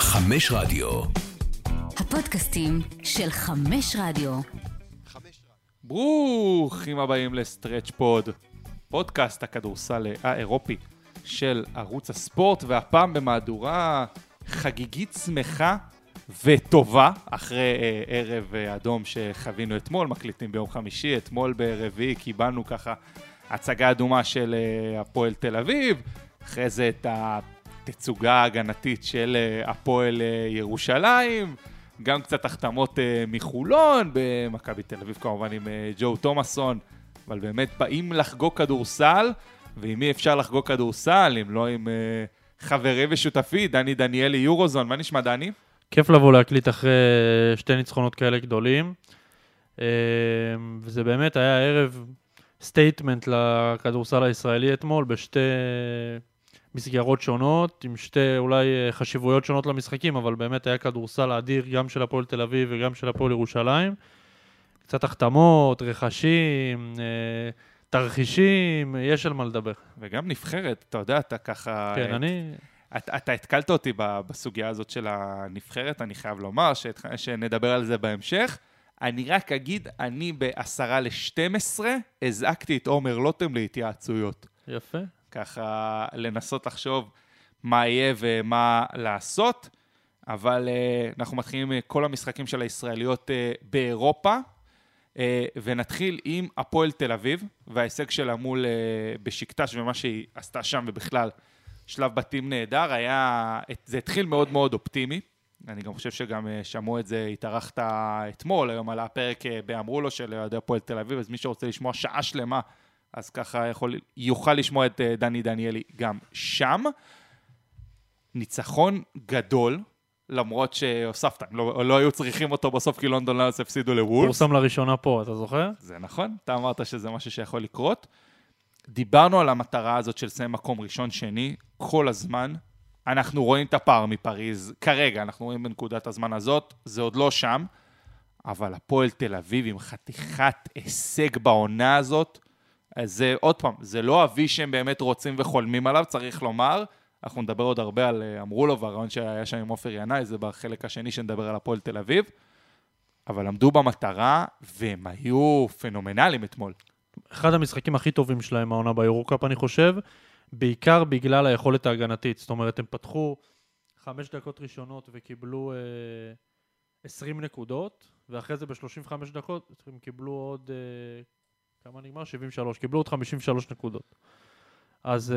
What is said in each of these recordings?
חמש רדיו. הפודקאסטים של חמש רדיו. ברוכים הבאים לסטרץ' פוד, פודקאסט הכדורסל האירופי של ערוץ הספורט, והפעם במהדורה חגיגית שמחה וטובה, אחרי ערב אדום שחווינו אתמול. מקליטים ביום חמישי, אתמול ברביעי קיבלנו ככה הצגה אדומה של הפועל תל אביב, אחרי זה את התצוגה ההגנתית של הפועל ירושלים, גם קצת החתמות מחולון, במכבי תל אביב כמובן עם ג'ו תומסון, אבל באמת באים לחגוג כדורסל, ועם מי אפשר לחגוג כדורסל, אם לא עם חברי ושותפי, דני דניאלי יורוזון. מה נשמע דני? כיף לבוא להקליט אחרי שתי ניצחונות כאלה גדולים, וזה באמת היה ערב סטייטמנט לכדורסל הישראלי אתמול, בשתי מסגרות שונות, עם שתי אולי חשיבויות שונות למשחקים, אבל באמת היה כדורסל אדיר, גם של הפועל תל אביב וגם של הפועל ירושלים. קצת החתמות, רכשים, תרחישים, יש על מה לדבר. וגם נבחרת, אתה יודע, אתה ככה... כן, אתה התקלת אותי בסוגיה הזאת של הנבחרת, אני חייב לומר שנדבר על זה בהמשך. אני רק אגיד, אני ב10:50 הזעקתי את עומר לוטם להתייעצויות. יפה. ככה לנסות לחשוב מה יהיה ומה לעשות, אבל אנחנו מתחילים כל המשחקים של הישראליות באירופה, ונתחיל עם הפועל תל אביב, וההישג שלה מול בשקטש ומה שהיא עשתה שם, ובכלל שלב בתים נהדר, זה התחיל מאוד מאוד אופטימי, אני גם חושב שגם שמעו את זה, התארחת אתמול, היום עלה הפרק באמרו לו של יועדי הפועל תל אביב, אז מי שרוצה לשמוע שעה שלמה, אז ככה יוכל לשמוע את דני דניאלי גם שם. ניצחון גדול, למרות שהוספת, לא היו צריכים אותו בסוף, כי לונדון לאנס הפסידו לוולס. פורסם לראשונה פה, אתה זוכר? זה נכון, אתה אמרת שזה משהו שיכול לקרות. דיברנו על המטרה הזאת של סיים מקום ראשון שני, כל הזמן. אנחנו רואים את הפער מפריז, כרגע אנחנו רואים בנקודת הזמן הזאת, זה עוד לא שם, אבל הפועל תל אביב עם חתיכת הישג בעונה הזאת, אז עוד פעם, זה לא אבי שהם באמת רוצים וחולמים עליו, צריך לומר, אנחנו נדבר עוד הרבה על אמרולוב, הרעיון שהיה שם עם אופר ינאי, זה בחלק השני שנדבר על הפועל תל אביב, אבל עמדו במטרה, והם היו פנומנליים אתמול. אחד המשחקים הכי טובים שלהם, העונה ביורוקאפ, אני חושב, בעיקר בגלל היכולת ההגנתית, זאת אומרת, הם פתחו 5 דקות ראשונות וקיבלו 20 נקודות, ואחרי זה ב-35 דקות הם קיבלו עוד... כמה נגמר? 73, קיבלו עוד 53 נקודות. אז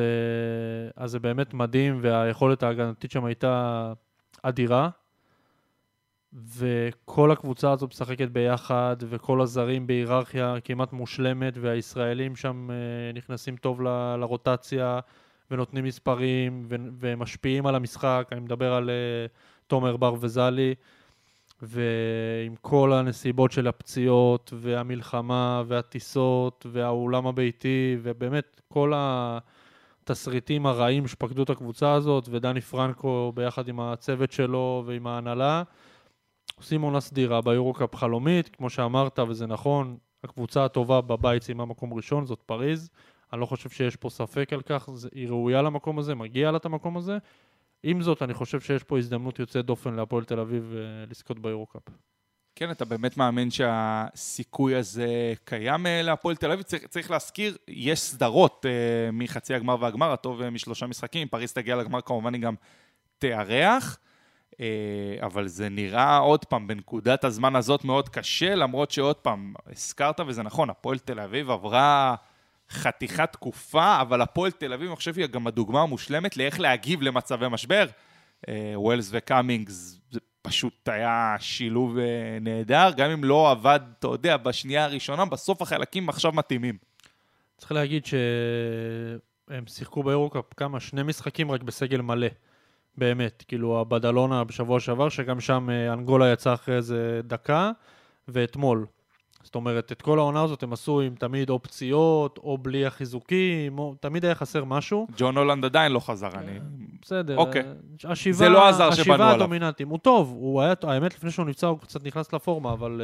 זה באמת מדהים, והיכולת ההגנתית שם הייתה אדירה, וכל הקבוצה הזו משחקת ביחד, וכל הזרים בהיררכיה כמעט מושלמת, והישראלים שם נכנסים טוב לרוטציה, ונותנים מספרים, ומשפיעים על המשחק, אני מדבר על תומר בר וזלי, ועם כל הנסיבות של הפציעות והמלחמה והטיסות והאולם הביתי ובאמת כל התסריטים הרעים שפקדו את הקבוצה הזאת, ודני פרנקו ביחד עם הצוות שלו ועם ההנהלה עושים עונה סדירה ביורוקאפ חלומית, כמו שאמרת, וזה נכון, הקבוצה הטובה בבית סיימה מקום ראשון, זאת פריז, אני לא חושב שיש פה ספק על כך, היא ראויה למקום הזה, מגיעה לה את המקום הזה. עם זאת, אני חושב שיש פה הזדמנות יוצאת דופן להפועל תל אביב לזכות ביורוקאפ. כן, אתה באמת מאמין שהסיכוי הזה קיים להפועל תל אביב? צריך להזכיר, יש סדרות מחצי הגמר והגמר, הטוב משלושה משחקים, פריז תגיע לגמר, כמובן היא גם תארח, אבל זה נראה עוד פעם, בנקודת הזמן הזאת מאוד קשה, למרות שעוד פעם הזכרת, וזה נכון, הפועל תל אביב עברה... חתיכת תקופה, אבל הפועל תל אביב, אני חושב, היא גם הדוגמה המושלמת לאיך להגיב למצבי משבר. ווילס וקאמינגס, זה פשוט היה שילוב נהדר, גם אם לא עבד, אתה יודע, בשנייה הראשונה, בסוף החלקים עכשיו מתאימים. צריך להגיד שהם שיחקו ביורוקאפ כמה, 2 משחקים רק בסגל מלא, באמת, כאילו הבדלונה בשבוע שעבר, שגם שם אנגולה יצא אחרי איזה דקה, ואתמול. זאת אומרת, את כל העונה הזאת הם עשו עם תמיד או פציעות, או בלי החיזוקים, או... תמיד היה חסר משהו. ג'ון הולנד עדיין לא חזר, אני... בסדר. אוקיי. השיבה, זה לא עזר שבנו עליו. השיבה הדומיננטים, הוא טוב. האמת, לפני שהוא נפצע, הוא קצת נכנס לפורמה, אבל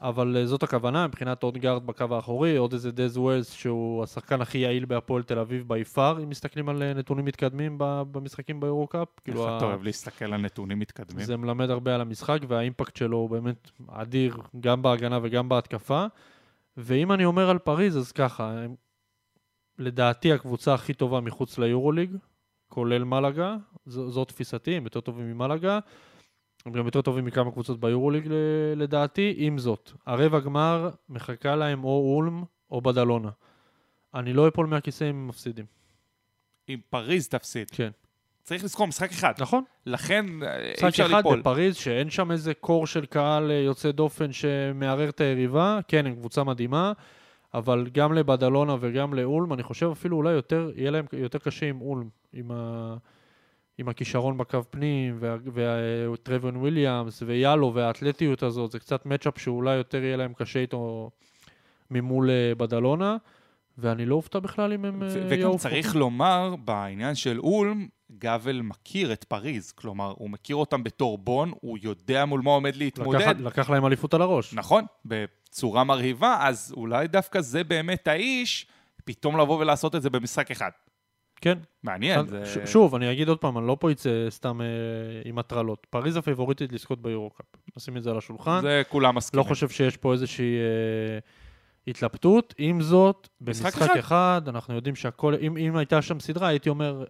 אבל זאת הכוונה, מבחינת עוד גארד בקו האחורי, עוד איזה דז ווילס שהוא השחקן הכי יעיל בהפועל תל אביב באיפר, אם מסתכלים על נתונים מתקדמים במשחקים ביורוקאפ. איך אתה אוהב להסתכל על נתונים מתקדמים? זה מלמד הרבה על המשחק, והאימפקט שלו הוא באמת אדיר, גם בהגנה וגם בהתקפה. ואם אני אומר על פריז, אז ככה, לדעתי הקבוצה הכי טובה מחוץ ליורוליג, כולל מלאגה, זאת תפיסתי, הם יותר טובים ממלאגה, הם גם יותר טובים מכמה קבוצות ביורוליג לדעתי, עם זאת. הרבע גמר מחכה להם או אולם או בדלונה. אני לא אפול מהכיסא אם מפסידים. אם פריז תפסיד. כן. צריך לזכור משחק אחד. נכון. לכן אי אפשר ליפול. משחק אחד בפריז, שאין שם איזה קור של קהל יוצא דופן שמערר את היריבה. כן, הם קבוצה מדהימה. אבל גם לבדלונה וגם לאולם, אני חושב אפילו אולי יותר, יהיה להם יותר קשה עם אולם, עם הכישרון בקו פנים, וטרבון וויליאמס, ויאלו, והאתלטיות הזאת, זה קצת מאצ'אפ שאולי יותר יהיה להם קשה איתו ממול בדלונה, ואני לא אופתע בכלל אם הם יעופו. וגם צריך לומר, בעניין של אולם, גבל מכיר את פריז, כלומר, הוא מכיר אותם בתור בון, הוא יודע מול מה עומד להתמודד. לקח להם אליפות על הראש. נכון, בצורה מרהיבה, אז אולי דווקא זה באמת האיש, פתאום לבוא ולעשות את זה במשחק אחד. כן. מעניין. שוב, אני אגיד עוד פעם, אני לא פה יצא סתם עם הטרלות. פריז הפייבוריטית לזכות ביורוקאפ. נשים את זה על השולחן. זה כולם מסכימים. לא חושב שיש פה איזושהי התלבטות. עם זאת, במשחק אחד, אנחנו יודעים שהכל, אם הייתה שם סדרה, הייתי אומר,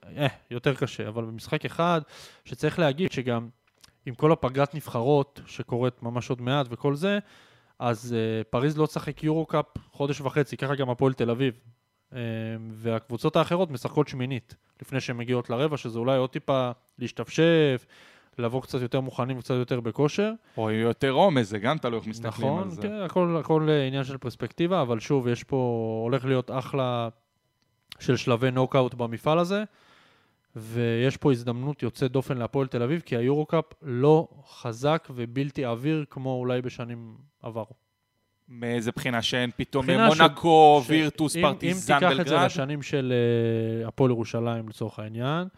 יותר קשה. אבל במשחק אחד, שצריך להגיד שגם עם כל הפגרת נבחרות שקורית ממש עוד מעט וכל זה, אז פריז לא צחק יורוקאפ חודש וחצי, ככה גם הפועל תל אביב. והקבוצות האחרות משחקות שמינית לפני שהן מגיעות לרבע, שזה אולי עוד טיפה להשתפשף, לבוא קצת יותר מוכנים, קצת יותר בכושר או יותר עומס, זה גם תלוי איך מסתכלים על זה. נכון, הכל עניין של פרספקטיבה, אבל שוב, יש פה, הולך להיות אחלה של שלבי נוקאוט במפעל הזה, ויש פה הזדמנות יוצאת דופן להפועל תל אביב, כי היורוקאפ לא חזק ובלתי אוויר כמו אולי בשנים עברו. מאיזה בחינה שאין פתאום מונקו, וירטוס, פרטיזן, בלגרד. אם תיקח את זה לשנים של הפועל ירושלים לצורך העניין,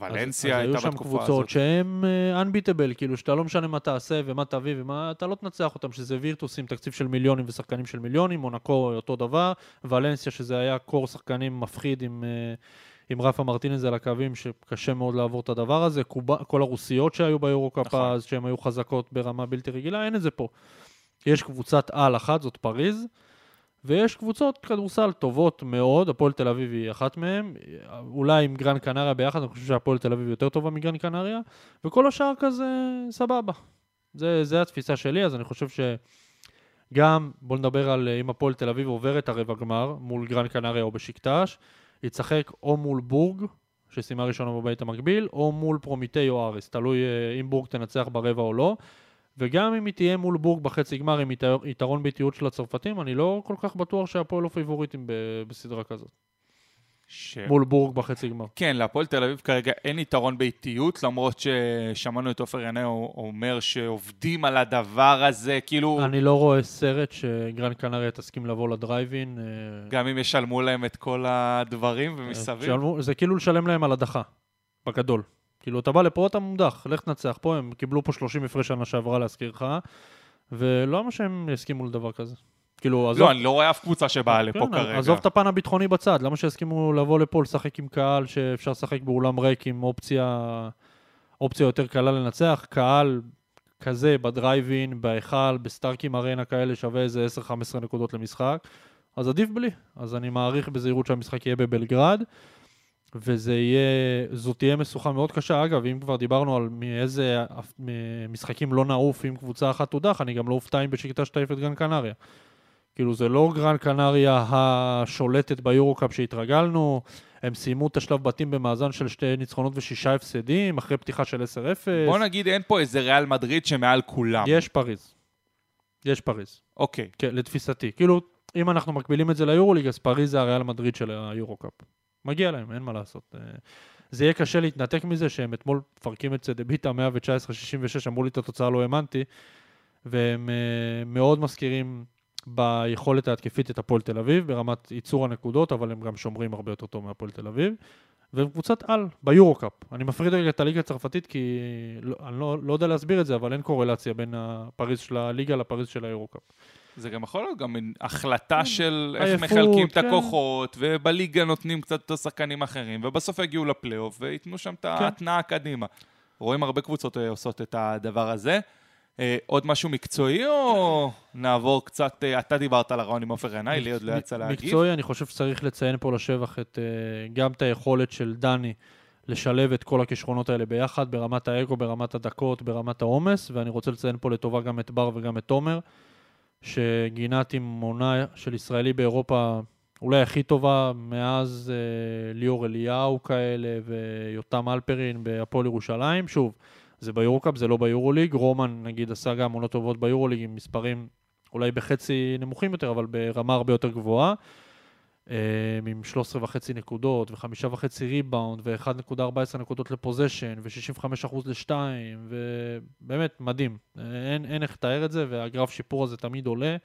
ולנסיה הייתה בתקופה הזאת. היו שם קבוצות שהן unbeatable, כאילו שאתה לא משנה מה תעשה ומה תביא ומה, אתה לא תנצח אותם, שזה וירטוס עם תקציב של מיליונים ושחקנים של מיליונים, מונקו אותו דבר, ולנסיה שזה היה קור שחקנים מפחיד עם רפה מרטינז על הקווים, שקשה מאוד לעבור את הדבר הזה, כל הרוסיות שהיו ביורוקאפ אז, שהן היו חזקות ברמה בלתי רגילה, אין את זה פה. יש קבוצת על אחת, זאת פריז, ויש קבוצות כדורסל טובות מאוד, הפועל תל אביב היא אחת מהן, אולי עם גרן קנריה ביחד, אני חושב שהפועל תל אביב יותר טובה מגרן קנריה, וכל השאר כזה סבבה. זה התפיסה שלי, אז אני חושב שגם, בוא נדבר על אם הפועל תל אביב עוברת הרבע גמר, מול גרן קנריה או בשקטש, היא צחק או מול בורג, ששימה ראשונה בבית המקביל, או מול פרומיטי או אריס, תלוי אם בורג תנצח ברבע או לא, וגם אם היא תהיה מול בורג בחצי גמר עם יתרון ביתיות של הצרפתים, אני לא כל כך בטוח שהפועל לא פייבוריטים בסדרה כזאת. מול בורג בחצי גמר. כן, להפועל תל אביב כרגע אין יתרון ביתיות, למרות ששמענו את אופר ינאי אומר שעובדים על הדבר הזה, כאילו... אני לא רואה סרט שגרן קנריה תסכים לבוא לדרייבין. גם אם ישלמו להם את כל הדברים ומסביב. זה כאילו לשלם להם על הדחה, בגדול. כאילו, אתה בא לפה, אתה מודח, לך תנצח פה, הם קיבלו פה 30 הפרש שנה שעברה להזכירך, ולא מה שהם יסכימו לדבר כזה. כאילו, לא, אני לא רואה אף קבוצה שבאה לפה כרגע. עזוב את הפן הביטחוני בצד, למה שיסכימו לבוא לפה, לשחק עם קהל, שאפשר לשחק באולם ריק עם אופציה יותר קלה לנצח, קהל כזה בדרייבין, בהיכל, בסטארקים ארנה כאלה, שווה איזה 10-15 נקודות למשחק, אז עדיף בלי. אז אני מעריך בזהירות שהמשחק יהיה בבלגרד, וזאת תהיה משוכה מאוד קשה. אגב, אם כבר דיברנו על מאיזה משחקים לא נעוף עם קבוצה אחת תודח, אני גם לא אופתע אם בשקטה שתעיף את גרן קנריה. כאילו זה לא גרן קנריה השולטת ביורוקאפ שהתרגלנו, הם סיימו את השלב בתים במאזן של 2 ניצחונות ו6 הפסדים, אחרי פתיחה של 10-0. בוא נגיד, אין פה איזה ריאל מדריד שמעל כולם. יש פריז. אוקיי. כן, לתפיסתי. כאילו, אם אנחנו מקבילים את זה ליורוליג, אז פריז זה הריאל מדריד של היורוקאפ. מגיע להם, אין מה לעשות. זה יהיה קשה להתנתק מזה שהם אתמול פרקים את צדביטה 119-66, אמרו לי את התוצאה לא האמנתי, והם מאוד מזכירים ביכולת ההתקפית את הפועל תל אביב, ברמת ייצור הנקודות, אבל הם גם שומרים הרבה יותר טוב מהפועל תל אביב, והם קבוצת על, ביורוקאפ. אני מפריד רגע את הליגה הצרפתית, כי אני לא יודע להסביר את זה, אבל אין קורלציה בין הפריז של הליגה לפריז של היורוקאפ. זה גם יכול להיות גם החלטה של איך מחלקים את הכוחות, ובליגה נותנים קצת את השחקנים האחרים, ובסוף יגיעו לפלייאוף, ויתנו שם את התנאה הקדימה. רואים הרבה קבוצות עושות את הדבר הזה. עוד משהו מקצועי, או נעבור קצת, אתה דיברת על הרעיון עם אופר ינאי, לי עוד לא יצא להגיב. מקצועי, אני חושב שצריך לציין פה לשבח גם את היכולת של דני, לשלב את כל הכישרונות האלה ביחד, ברמת האגו, ברמת הדקות, ברמת העומס, ואני רוצה לציין פה לטובה גם את בר וגם את תומר, שגינת עם מונה של ישראלי באירופה אולי הכי טובה, מאז ליאור אליהו כאלה ויותם אלפרין בהפועל ירושלים. שוב, זה ביורוקאפ, זה לא ביורוליג. רומן נגיד עשה גם עונות טובות ביורוליג עם מספרים אולי בחצי נמוכים יותר, אבל ברמה הרבה יותר גבוהה. עם 13.5 נקודות ו5.5 ריבאונד ו1.14 נקודות לפוזשן ו65% ל2 ובאמת מדהים, אין איך תאר את זה, והגרף שיפור הזה תמיד עולה,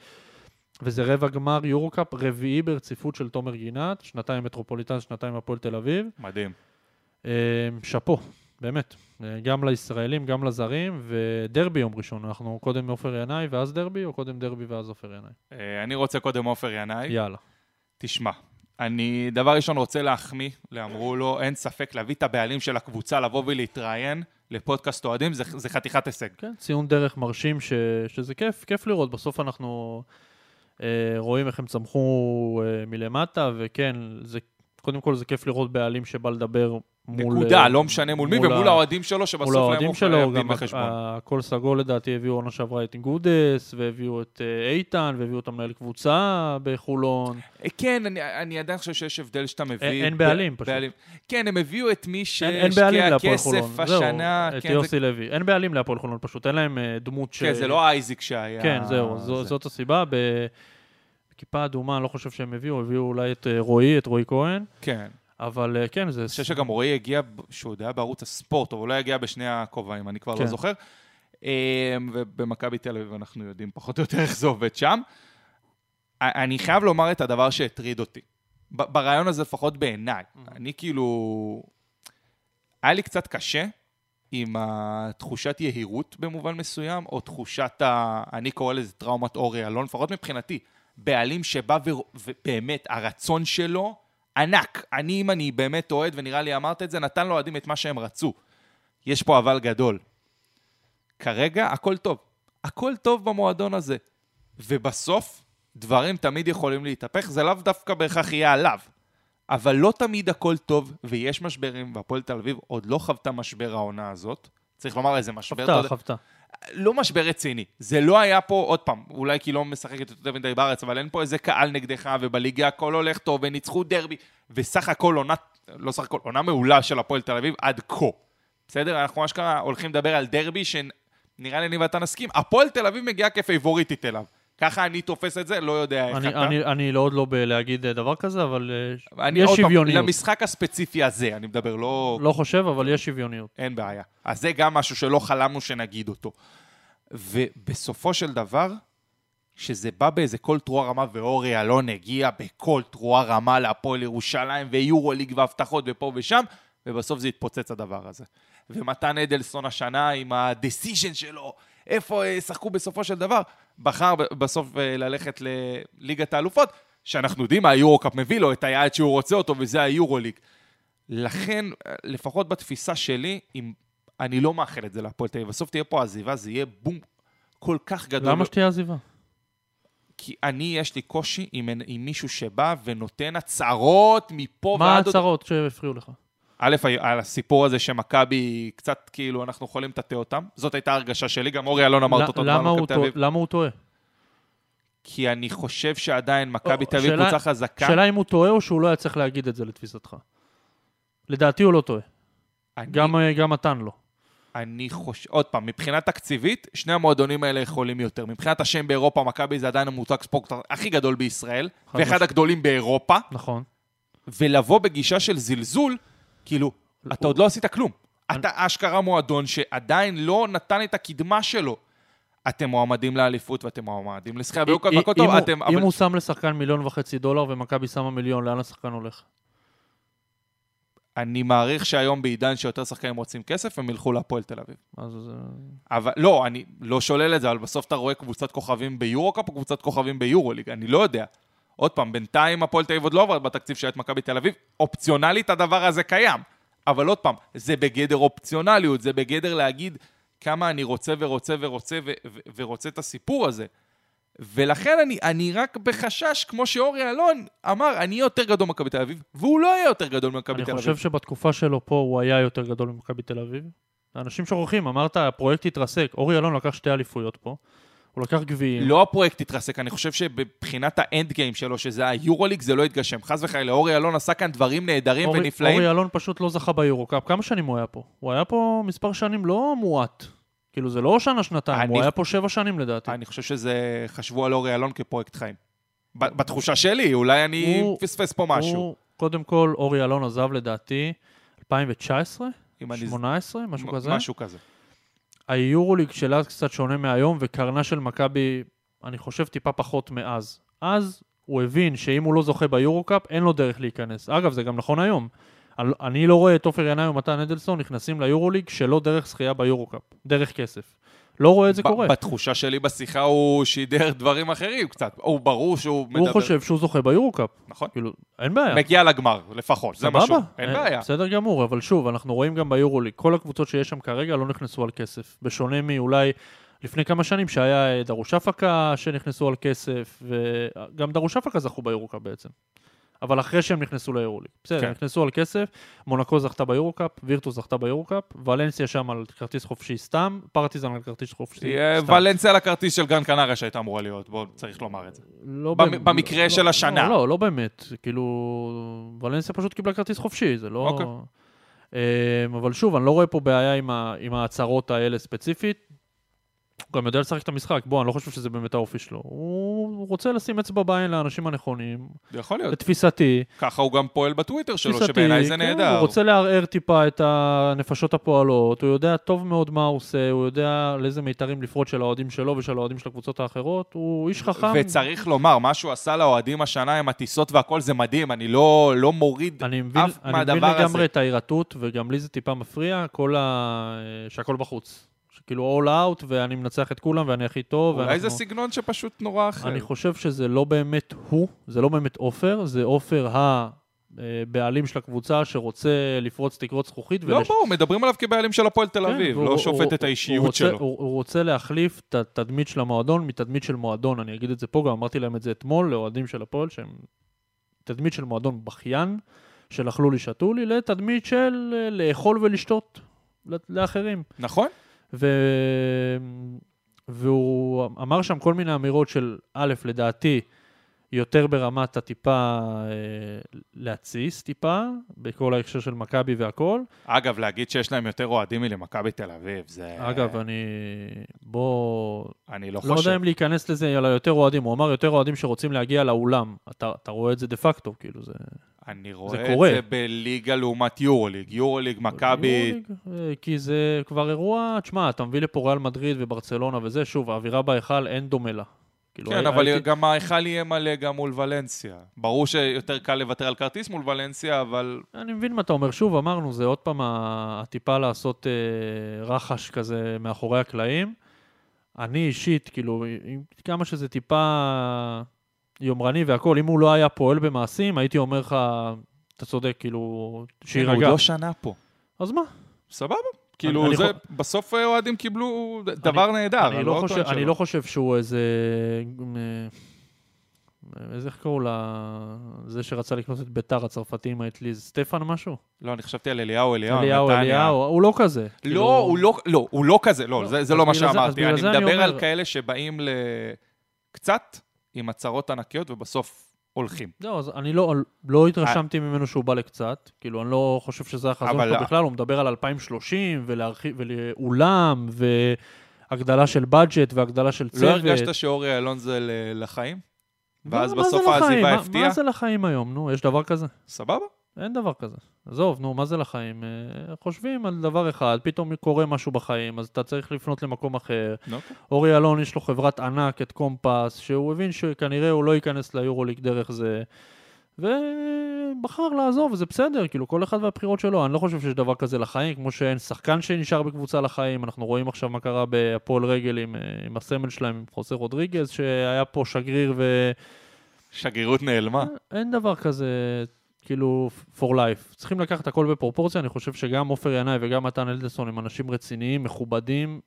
וזה רבע גמר יורוקאפ רביעי ברציפות של תומר גינת, שנתיים מטרופוליטן, שנתיים הפועל תל אביב. מדהים, שפו באמת, גם לישראלים גם לזרים. ודרבי יום ראשון, אנחנו קודם אופר ינאי ואז דרבי, או קודם דרבי ואז אופר ינאי? אני רוצה קודם אופר ינאי. יאללה, תשמע, אני דבר ראשון רוצה להחמיא, לאמרו לו, אין ספק להביא את הבעלים של הקבוצה, לבוא ולהתראיין לפודקאסט אוהדים, זה חתיכת הישג. כן, ציון דרך מרשים שזה כיף לראות, בסוף אנחנו רואים איך הם צמחו מלמטה, וכן, קודם כל זה כיף לראות בעלים שבא לדבר מול... נקודה, לא משנה מול מי, ומול האוהדים שלו, שבסוף הם עובדים בחשבון. הכל סגול לדעתי, הביאו עונה שעברה את גודס, והביאו את איתן, והביאו אותם מנהל קבוצה בחולון. כן, אני עדיין חושב שיש הבדל שאתה מביא... אין בעלים פשוט. כן, הם הביאו את מי שהשקיע כסף השנה. זהו, את יוסי לוי. אין בעלים להפועל חולון פשוט, אין להם דמות ש... כן, זה לא אייזיק שהיה... כן, זהו, זאת הסיבה. בכיפה אדומה, אני לא חושב שהם הביאו אולי את רועי כהן. כן. אבל כן, זה... אני חושב שגם רועי הגיע, שהוא היה בערוץ הספורט, אבל אולי הגיע בשני הכובעים, אני כבר לא זוכר. ובמכבי תל אביב אנחנו יודעים פחות או יותר איך זה עובד שם. אני חייב לומר את הדבר שהטריד אותי. ברעיון הזה לפחות בעיניי. אני כאילו... היה לי קצת קשה עם התחושת יהירות במובן מסוים, או תחושת ה... אני קורא לזה טראומת אורי אלון, לפחות מבחינתי. בעלים שבא ובאמת הרצון שלו ענק. אם אני באמת אוהד, ונראה לי אמרת את זה, נתן לו עדים את מה שהם רצו. יש פה אבל גדול. כרגע הכל טוב. הכל טוב במועדון הזה. ובסוף, דברים תמיד יכולים להתהפך. זה לאו דווקא בהכרח יהיה עליו. אבל לא תמיד הכל טוב, ויש משברים, והפועל תל אביב עוד לא חוותה משבר העונה הזאת. צריך לומר איזה משבר... חוותה. לא משבר רציני. זה לא היה פה, עוד פעם, אולי כי לא משחקת אותו דוונדי בארץ, אבל אין פה איזה קהל נגדך, ובליגה הכל הולך טוב, וניצחו דרבי, וסך הכל עונה, לא סך הכל, עונה מעולה של הפועל תל אביב עד כה. בסדר? אנחנו ממש ככה הולכים לדבר על דרבי, שנראה לי ואתה נסכים, הפועל תל אביב מגיעה כפייבוריטית אליו. ככה אני תופס את זה, לא יודע איך אתה. אני לא עוד לא להגיד דבר כזה, אבל יש שוויוניות. למשחק הספציפי הזה, אני מדבר, לא חושב, אבל יש שוויוניות. אין בעיה. אז זה גם משהו שלא חלמנו שנגיד אותו. ובסופו של דבר, שזה בא באיזה כל תרוע רמה, ואורי אלון הגיע בכל תרוע רמה להפועל ירושלים, ויורוליג והבטחות ופה ושם, ובסוף זה התפוצץ הדבר הזה. ומתן אדלסון השנה עם הדסיז'ן שלו, איפה שחקו בסופו של דבר, בחר בסוף ללכת לליגת האלופות, שאנחנו יודעים, היורוקאפ מביא לו את היעד שהוא רוצה אותו, וזה היורוליג. לכן, לפחות בתפיסה שלי, אם אני לא מאחל את זה להפועל תל אביב, בסוף תהיה פה עזיבה, זה יהיה בום כל כך גדול. למה שתהיה עזיבה? כי אני, יש לי קושי עם מישהו שבא ונותן הצהרות מפה ועד... מה הצהרות שהפריעו לך? א', על הסיפור הזה שמכבי קצת כאילו אנחנו יכולים לתתא אותם, זאת הייתה הרגשה שלי, גם אורי אלון אמרת אותו. למה הוא טועה? כי אני חושב שעדיין מכבי תל אביב קבוצה חזקה. שאלה אם הוא טועה או שהוא לא היה צריך להגיד את זה לתפיסתך. לדעתי הוא לא טועה. גם מתן לא. אני חושב, עוד פעם, מבחינה תקציבית, שני המועדונים האלה יכולים יותר. מבחינת השם באירופה, מכבי זה עדיין המותג ספורט הכי גדול בישראל, ואחד הגדולים באירופה. נכון. ולבוא בגישה של זלזול, כאילו, אתה עוד לא עשית כלום. אתה אשכרה מועדון שעדיין לא נתן את הקדמה שלו. אתם מועמדים לאליפות ואתם מועמדים לשחקן ביוקר וקוטוב. אם הוא שם לשחקן $1.5 מיליון ומכבי שמה $1 מיליון, לאן השחקן הולך? אני מעריך שהיום בעידן שיותר שחקנים רוצים כסף, הם ילכו להפועל תל אביב. אבל לא, אני לא שולל את זה, אבל בסוף אתה רואה קבוצת כוכבים ביורוקאפ או קבוצת כוכבים ביורוליג, אני לא יודע. עוד פעם, בינתיים הפועל תל אביב עוד לא עברת בתקציב שהיה את מכבי תל אביב, אופציונלית הדבר הזה קיים, אבל עוד פעם, זה בגדר אופציונליות, זה בגדר להגיד כמה אני רוצה ורוצה ורוצה ורוצה את הסיפור הזה. ולכן אני רק בחשש, כמו שאורי אלון אמר, אני יותר גדול ממכבי תל אביב, והוא לא היה יותר גדול ממכבי תל אביב. אני חושב שבתקופה שלו פה הוא היה יותר גדול ממכבי תל אביב. האנשים שורחים, אמרת, הפרויקט התרסק. אורי אלון לקח שתי אליפויות פה. הוא לקח גביעים. לא הפרויקט התרסק, אני חושב שבבחינת האנד גיים שלו, שזה היורוליג, זה לא התגשם. חס וחלילה, אורי אלון עשה כאן דברים נהדרים ונפלאים. אורי אלון פשוט לא זכה ביורוקאפ. כמה שנים הוא היה פה? הוא היה פה מספר שנים לא מועט. כאילו זה לא שנה, שנתיים, הוא היה פה 7 שנים לדעתי. אני חושב שזה חשבו על אורי אלון כפרויקט חיים. בתחושה שלי, אולי אני פספס פה משהו. קודם כל, אורי אלון עזב לדעתי 2019, 18, משהו כזה. משהו כזה. היורוליג שלה קצת שונה מהיום, וקרנה של מכבי, אני חושב, טיפה פחות מאז. אז הוא הבין שאם הוא לא זוכה ביורוקאפ, אין לו דרך להיכנס. אגב, זה גם נכון היום. אני לא רואה את אופר ינאי ומתן אדלסון נכנסים ליורוליג שלא דרך שחייה ביורוקאפ, דרך כסף. לא רואה את זה קורה. בתחושה שלי בשיחה הוא שידר דברים אחרים קצת. הוא ברור שהוא מדבר. הוא חושב שהוא זוכה ביורוקאפ. נכון. כאילו, אין בעיה. מגיע לגמר, לפחות. זה משהו. אין בעיה. בסדר גמור, אבל שוב, אנחנו רואים גם ביורוליג. כל הקבוצות שיש שם כרגע לא נכנסו על כסף. בשונה מאולי לפני כמה שנים שהיה דרוש אפקה שנכנסו על כסף, וגם דרוש אפקה זכו ביורוקאפ בעצם. אבל אחרי שהם נכנסו ליורוליג. בסדר, כן. נכנסו על כסף, מונקו זכתה ביורוקאפ, וירטוס זכתה ביורוקאפ, ולנסיה שם על כרטיס חופשי סתם, פרטיזן על כרטיס חופשי סתם. ולנסיה על הכרטיס של גרן קנריה שהייתה אמורה להיות, בואו צריך לומר את זה. לא במקרה לא, של לא, השנה. לא, לא, לא באמת. כאילו, ולנסיה פשוט קיבלה כרטיס חופשי, זה לא... אוקיי. אבל שוב, אני לא רואה פה בעיה עם ההצהרות האלה ספציפית, הוא גם יודע לשחק את המשחק, בוא, אני לא חושב שזה באמת האופי שלו. הוא רוצה לשים אצבע בעין לאנשים הנכונים. זה יכול להיות. תפיסתי. ככה הוא גם פועל בטוויטר שלו, שבעיניי זה נהדר. הוא רוצה לערער טיפה את הנפשות הפועלות, הוא יודע טוב מאוד מה הוא עושה, הוא יודע לאיזה מיתרים לפרוט של האוהדים שלו ושל האוהדים של הקבוצות האחרות, הוא איש חכם. וצריך לומר, מה שהוא עשה לאוהדים השנה עם הטיסות והכל זה מדהים, אני לא מוריד אף מהדבר הזה. אני מבין לגמרי את העירתות, וגם לי זה טיפה מפריע, שהכל בחוץ. כאילו all out, ואני מנצח את כולם, ואני הכי טוב. אולי זה סגנון שפשוט נורא אחר. אני חושב שזה לא באמת הוא, זה לא באמת אופר, זה אופר הבעלים של הקבוצה, שרוצה לפרוץ תקרות זכוכית. לא, בואו, מדברים עליו כבעלים של הפועל תל אביב, לא שופט את האישיות שלו. הוא רוצה להחליף את התדמית של המועדון, מתדמית של מועדון, אני אגיד את זה פה, גם אמרתי להם את זה אתמול, לאוהדים של הפועל, שהם תדמית של מועדון בכיין, של אכלו לי, שתו לי, לתדמית של לאכול ולשתות לאחרים. נכון? והוא אמר שם כל מיני אמירות של א', לדעתי, יותר ברמת הטיפה להציס טיפה, בכל ההקשר של מכבי והכל. אגב, להגיד שיש להם יותר אוהדים למכבי תל אביב, זה... אגב, אני לא יודע אם להיכנס לזה, אלא יותר אוהדים. הוא אמר יותר אוהדים שרוצים להגיע לאולם. אתה רואה את זה דה פקטו, כאילו זה... אני רואה את זה בליגה לעומת יורוליג, יורוליג, מכבי. כי זה כבר אירוע, תשמע, אתה מביא לפה ריאל מדריד וברצלונה וזה, שוב, האווירה בהיכל אין דומה לה. כן, אבל גם ההיכל יהיה מלא גם מול ולנסיה. ברור שיותר קל לוותר על כרטיס מול ולנסיה, אבל... אני מבין מה אתה אומר, שוב, אמרנו, זה עוד פעם הטיפה לעשות רחש כזה מאחורי הקלעים. אני אישית, כאילו, כמה שזה טיפה... יומרני והכל, אם הוא לא היה פועל במעשים, הייתי אומר לך, אתה צודק, כאילו, שירגע. הוא לא שנה פה. אז מה? סבבה. כאילו, בסוף אוהדים קיבלו דבר נהדר. אני לא חושב שהוא איזה... איך קראו לה... זה שרצה לקנות את ביתר הצרפתיים, האטליז, סטפן משהו? לא, אני חשבתי על אליהו. הוא לא כזה. לא, הוא לא כזה. לא, זה לא מה שאמרתי. אני מדבר על כאלה שבאים לקצת... עם הצהרות ענקיות, ובסוף הולכים. לא, אז אני לא התרשמתי ממנו שהוא בא לקצת, כאילו, אני לא חושב שזה החזון פה בכלל, הוא מדבר על 2030, ולאולם, והגדלה של בדג'ט, והגדלה של צוות. לא הרגשת שאורי אלון זה לחיים? ואז בסוף העזיבה הפתיעה? מה זה לחיים היום? נו, יש דבר כזה. סבבה? אין דבר כזה. עזוב, נו, מה זה לחיים? חושבים על דבר אחד, פתאום קורה משהו בחיים, אז אתה צריך לפנות למקום אחר. אורי אלון יש לו חברת ענק, את קומפס, שהוא הבין שכנראה הוא לא ייכנס ליורוליג דרך זה, ובחר לעזוב, וזה בסדר, כאילו כל אחד והבחירות שלו. אני לא חושב שיש דבר כזה לחיים, כמו שאין שחקן שנשאר בקבוצה לחיים. אנחנו רואים עכשיו מה קרה בהפועל רגל עם הסמל שלהם, עם חוסר רודריגז, שהיה פה שגריר ו... שגרירות נעלמה. אין דבר כזה, כאילו, for life. צריכים לקחת הכל בפרופורציה. אני חושב שגם אופר ינאי וגם מתן אלדסון הם אנשים רציניים, מכובדים,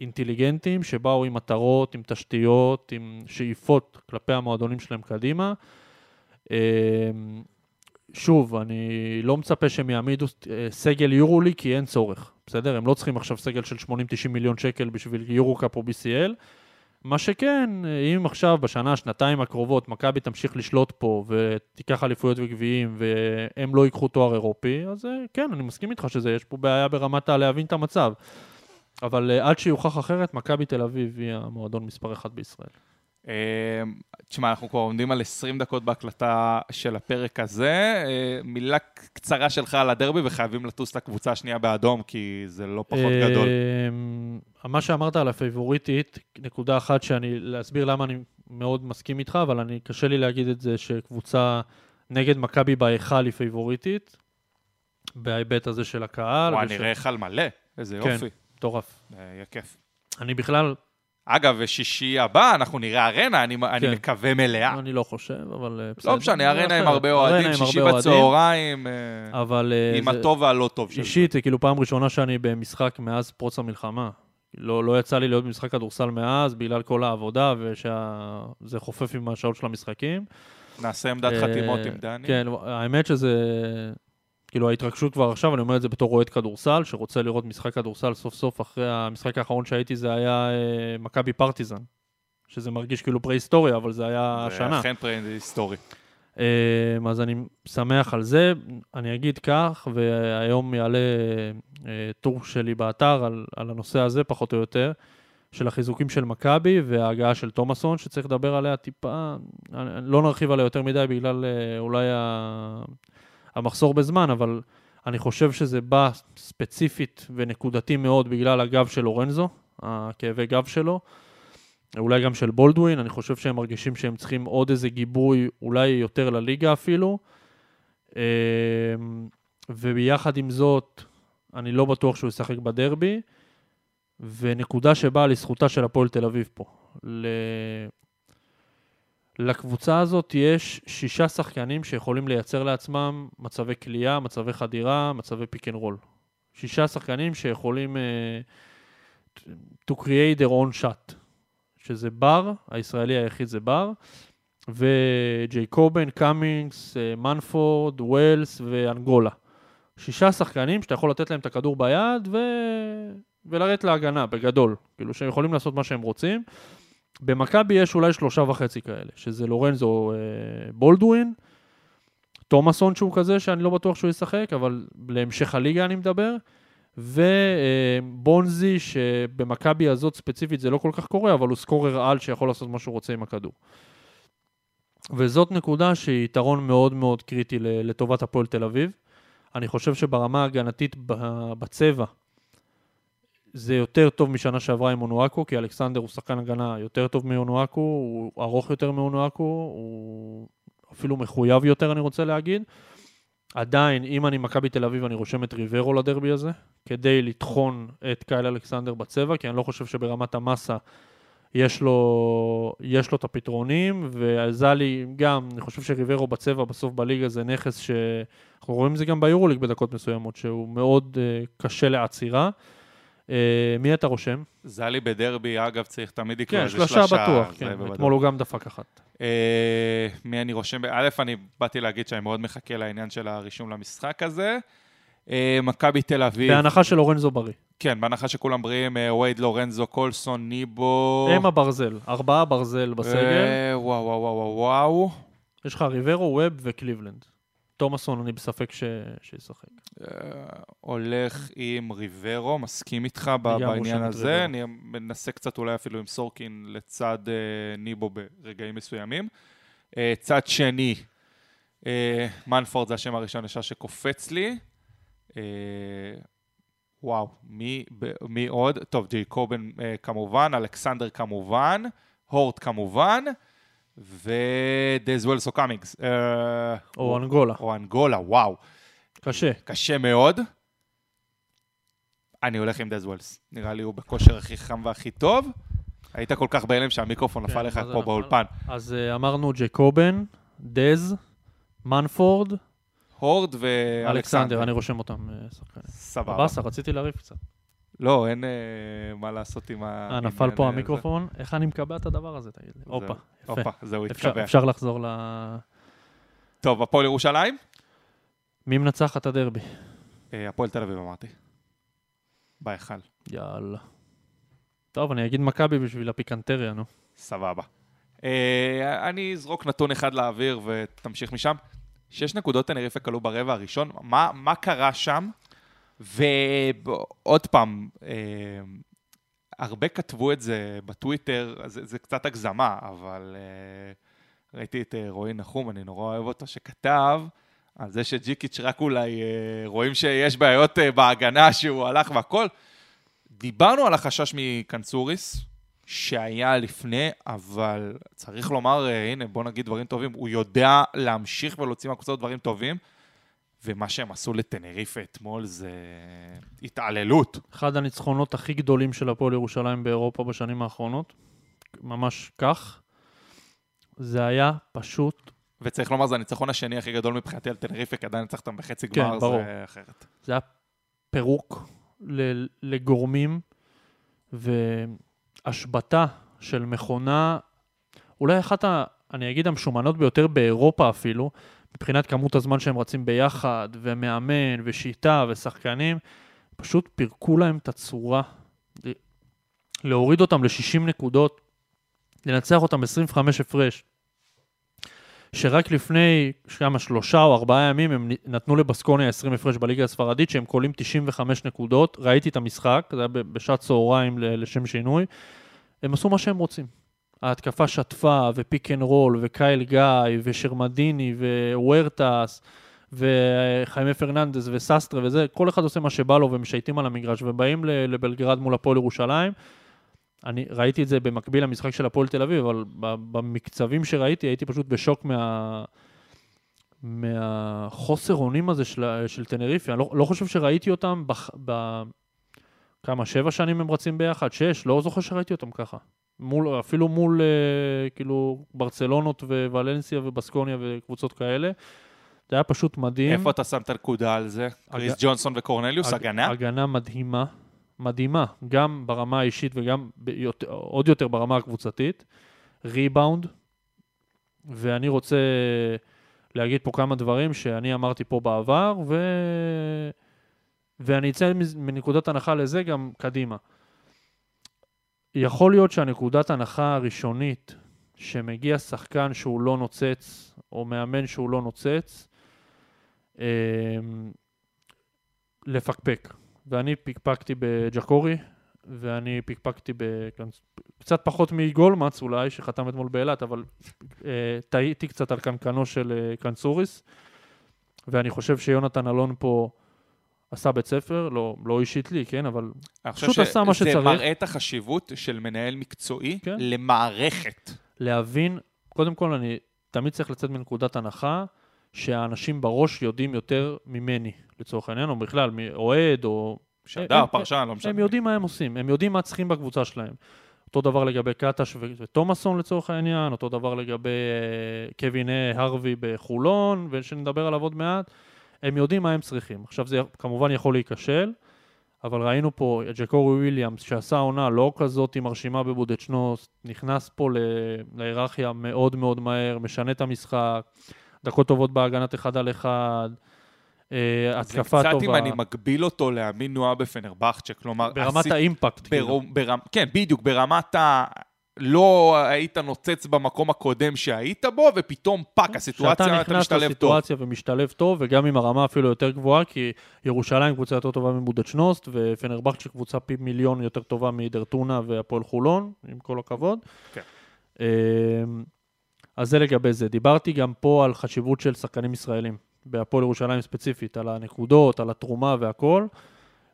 אינטליגנטים, שבאו עם מטרות, עם תשתיות, עם שאיפות כלפי המועדונים שלהם קדימה. שוב, אני לא מצפה שהם יעמידו סגל יורוליג, כי אין צורך, בסדר? הם לא צריכים עכשיו סגל של 80-90 מיליון שקל בשביל יורוקאפ או BCL. מה שכן, אם עכשיו בשנה, שנתיים הקרובות, מכבי תמשיך לשלוט פה ותיקח אליפויות וגביעים והם לא ייקחו תואר אירופי, אז כן, אני מסכים איתך שזה, יש פה בעיה ברמת להבין את המצב. אבל עד שיוכח אחרת, מכבי תל אביב היא המועדון מספר אחד בישראל. תשמע, אנחנו כבר עומדים על 20 דקות בהקלטה של הפרק הזה. מילה קצרה שלך על הדרבי, וחייבים לטוס את הקבוצה השנייה באדום, כי זה לא פחות גדול. מה שאמרת על הפייבוריטית, נקודה אחת שאני, להסביר למה אני מאוד מסכים איתך, אבל אני, קשה לי להגיד את זה, שקבוצה נגד מכבי בהיכל היא פייבוריטית, בהיבט הזה של הקהל. וואי, נראה היכל מלא, איזה יופי. תורף. יהיה כיף. אני בכלל... אגב, ושישי הבא, אנחנו נראה ארנה, אני מקווה מלאה. אני לא חושב, אבל... לא משנה, ארנה עם הרבה אוהדים, שישי בצהריים, עם הטוב והלא טוב. אישית, זה כאילו פעם ראשונה שאני במשחק מאז פרוץ המלחמה. לא יצא לי להיות במשחק כדורסל מאז, בגלל כל העבודה, וזה חופף עם השעות של המשחקים. נעשה עמדת חתימות עם דני. כן, האמת שזה... כאילו ההתרגשות כבר עכשיו, אני אומר את זה בתור רועד כדורסל, שרוצה לראות משחק כדורסל סוף סוף, אחרי המשחק האחרון שהייתי, זה היה מכבי פרטיזן, שזה מרגיש כאילו פרה-היסטוריה, אבל זה היה השנה. זה אכן פרה-היסטורי. אז אני שמח על זה, אני אגיד כך, והיום יעלה טור שלי באתר על הנושא הזה, פחות או יותר, של החיזוקים של מכבי, וההגעה של תומסון, שצריך לדבר עליה טיפה, לא נרחיב עליה יותר מדי, בגלל אולי המחסור בזמן, אבל אני חושב שזה בא ספציפית ונקודתי מאוד בגלל הגב של לורנזו, הכאבי גב שלו, אולי גם של בולדווין. אני חושב שהם מרגישים שהם צריכים עוד איזה גיבוי, אולי יותר לליגה אפילו, וביחד עם זאת, אני לא בטוח שהוא ישחק בדרבי, ונקודה שבאה לזכותה של הפועל תל אביב פה. לקבוצה הזאת יש 6 שחקנים שיכולים לייצר לעצמם מצבי קליעה, מצבי חדירה, מצבי פיק אנד רול. 6 שחקנים שיכולים to create their own shot, שזה בר, הישראלי היחיד זה בר, וג'ייקובן, קאמינגס, מנפורד, ווילס ואנגולה. 6 שחקנים שאתה יכול לתת להם את הכדור ביד ולרדת להגנה בגדול, כאילו שהם יכולים לעשות מה שהם רוצים. במכבי יש אולי 3.5 כאלה, שזה לורנזו, בולדווין, תומסון שהוא כזה, שאני לא בטוח שהוא ישחק, אבל להמשך הליגה אני מדבר, ובונזי, שבמכבי הזאת ספציפית זה לא כל כך קורה, אבל הוא סקורר על שיכול לעשות מה שהוא רוצה עם הכדור. וזאת נקודה שהיא יתרון מאוד מאוד קריטי לטובת הפועל תל אביב. אני חושב שברמה הגנתית בצבע, זה יותר טוב משנה שעברה עם אונואקו, כי אלכסנדר הוא שחקן הגנה יותר טוב מאונואקו, הוא ארוך יותר מאונואקו, הוא אפילו מחויב יותר, אני רוצה להגיד. עדיין, אם אני מכבי תל אביב, אני רושם את ריברו לדרבי הזה, כדי לתחון את קייל אלכסנדר בצבע, כי אני לא חושב שברמת המסה יש לו את הפתרונים, ועזה לי גם, אני חושב שריברו בצבע בסוף בליגה זה נכס שאנחנו רואים זה גם ביורוליג בדקות מסוימות, שהוא מאוד קשה לעצירה. מי אתה רושם? זלי בדרבי, אגב, צריך תמיד לקרוא איזה שלושה. כן, שלושה בטוח, כן. אתמול הוא גם דפק אחת. מי אני רושם? א', אני באתי להגיד שאני מאוד מחכה לעניין של הרישום למשחק הזה. מכבי תל אביב. בהנחה של לורנזו בריא. כן, בהנחה שכולם בריאים, וייד, לורנזו, קולסון, ניבו. הם הברזל, 4 ברזל בסגל. וואו, וואו, וואו, וואו. יש לך ריברו, ווב וקליבלנד. תומסון, אני בספק שישחק. הולך עם ריברו, מסכים איתך בעניין הזה. אני מנסה קצת אולי אפילו עם סורקין לצד ניבו ברגעים מסוימים. צד שני, מנפורד זה השם הראשון ישר שקופץ לי. וואו, מי עוד? טוב, ג'ייקובן כמובן, אלכסנדר כמובן, הורד כמובן, ודזוולס או קאמינגס. או אנגולה. או אנגולה, וואו. קשה. קשה מאוד. אני הולך עם דזוולס. נראה לי הוא בכושר הכי חם והכי טוב. היית כל כך בהלם שהמיקרופון נפל לך פה באולפן. אז אמרנו ג'קובן, דז, מנפורד, הורד ואלכסנדר. אני רושם אותם. סבבה. בסה, רציתי להריף קצת. לא, אין מה לעשות עם ה... נפל פה המיקרופון. איך אני מקבע את הדבר הזה, תגיד לי? אופה, יפה. זהו, התקבע. אפשר לחזור ל... טוב, הפועל ירושלים? מי מנצח את הדרבי? הפועל תל אביב, אמרתי. בהיכל. יאללה. טוב, אני אגיד מכבי בשביל הפיקנטריה, נו. סבבה. אני אזרוק נתון אחד לאוויר ותמשיך משם. 6 נקודות תנריפה קלו ברבע הראשון. מה קרה שם? ועוד פעם, הרבה כתבו את זה בטוויטר, זה קצת הגזמה, אבל ראיתי את רועי נחום, אני נורא אוהב אותו, שכתב על זה שג'יקיץ' רק אולי רואים שיש בעיות בהגנה שהוא הלך והכל. דיברנו על החשש מקנסוריס, שהיה לפני, אבל צריך לומר, הנה, בוא נגיד דברים טובים, הוא יודע להמשיך ולהוציא מהקבוצות דברים טובים, ומה שהם עשו לטנריפה אתמול זה התעללות. אחד הניצחונות הכי גדולים של הפועל ירושלים באירופה בשנים האחרונות, ממש כך, זה היה פשוט... וצריך לומר, זה הניצחון השני הכי גדול מבחינתי על טנריפה, כי עדיין ניצחתם בחצי גמר, זה אחרת. זה היה פירוק לגורמים והשבטה של מכונה, אולי אחת, אני אגיד, המשומנות ביותר באירופה אפילו, מבחינת כמות הזמן שהם רצים ביחד, ומאמן, ושיטה, ושחקנים, פשוט פירקו להם את הצורה. להוריד אותם ל-60 נקודות, לנצח אותם 25 הפרש, שרק לפני כמה 3 או 4 ימים, הם נתנו לבסקוניה 20 הפרש בליגה הספרדית, שהם קולים 95 נקודות, ראיתי את המשחק, זה היה בשעת צהריים לשם שינוי, הם עשו מה שהם רוצים. ההתקפה שטפה, ופיק אנד רול, וקייל גיא, ושרמדיני, ווירטוס, וחיימי פרננדס, וססטרה, וזה, כל אחד עושה מה שבא לו, ומשייטים על המגרש, ובאים לבלגרד מול הפועל ירושלים. אני ראיתי את זה במקביל למשחק של הפועל תל אביב, אבל במקצבים שראיתי, הייתי פשוט בשוק מהחוסר אונים הזה של טנריפה. אני לא חושב שראיתי אותם בכמה 7 שנים הם רצים ביחד, 6, לא זוכר שראיתי אותם ככה. אפילו מול כאילו ברצלונות ווולנסיה ובסקוניה וקבוצות כאלה. זה היה פשוט מדהים. איפה אתה שם את הנקודה על זה? קריס ג'ונסון וקורנליוס, הגנה? הגנה מדהימה, מדהימה. גם ברמה האישית וגם עוד יותר ברמה הקבוצתית. ריבאונד. ואני רוצה להגיד פה כמה דברים שאני אמרתי פה בעבר, ואני אצא מנקודת הנחה לזה גם קדימה. יכול להיות שהנקודת הנחה הראשונית שמגיע שחקן שהוא לא נוצץ, או מאמן שהוא לא נוצץ, לפקפק. ואני פקפקתי בג'קורי, ואני פקפקתי קצת פחות מגולמץ אולי, שחתם אתמול באלת, אבל טעיתי קצת על קנקנו של קנסוריס, ואני חושב שיונתן אלון פה... עשה בית ספר, לא אישית לי, כן, אבל פשוט עשה מה שצריך. זה מראה את החשיבות של מנהל מקצועי למערכת. להבין, קודם כל אני תמיד צריך לצאת מנקודת הנחה, שהאנשים בראש יודעים יותר ממני, לצורך העניין, או בכלל, מאוהד, או... שעדה, פרשן, לא משנה. הם יודעים מה הם עושים, הם יודעים מה צריכים בקבוצה שלהם. אותו דבר לגבי קטש ותומסון לצורך העניין, אותו דבר לגבי קווין הרבי בחולון, ושנדבר עליו עוד מעט. הם יודעים מה הם צריכים. עכשיו זה כמובן יכול להיכשל, אבל ראינו פה את ג'קורי וויליאמס, שעשה עונה לא כזאת עם הרשימה בבודדשנוס, נכנס פה להיררכיה מאוד מאוד מהר, משנה את המשחק, דקות טובות בהגנת 1-1, התקפה טובה. זה קצת אם אני מגביל אותו להאמין נועה בפנרבחצ'ה, כלומר... ברמת האימפקט. כן, בדיוק, ברמת ה... לא היית נוצץ במקום הקודם שהיית בו, ופתאום פאק, הסיטואציה, אתה משתלב טוב. שאתה נכנס לסיטואציה ומשתלב טוב, וגם עם הרמה אפילו יותר גבוהה, כי ירושלים קבוצה יותר טובה מבודדשנוסט, ופנרבחצ'ה שקבוצה פי מיליון יותר טובה מדרטונה והפועל חולון, עם כל הכבוד. כן. אז זה לגבי זה. דיברתי גם פה על חשיבות של שחקנים ישראלים, בהפועל ירושלים ספציפית, על הנקודות, על התרומה והכל.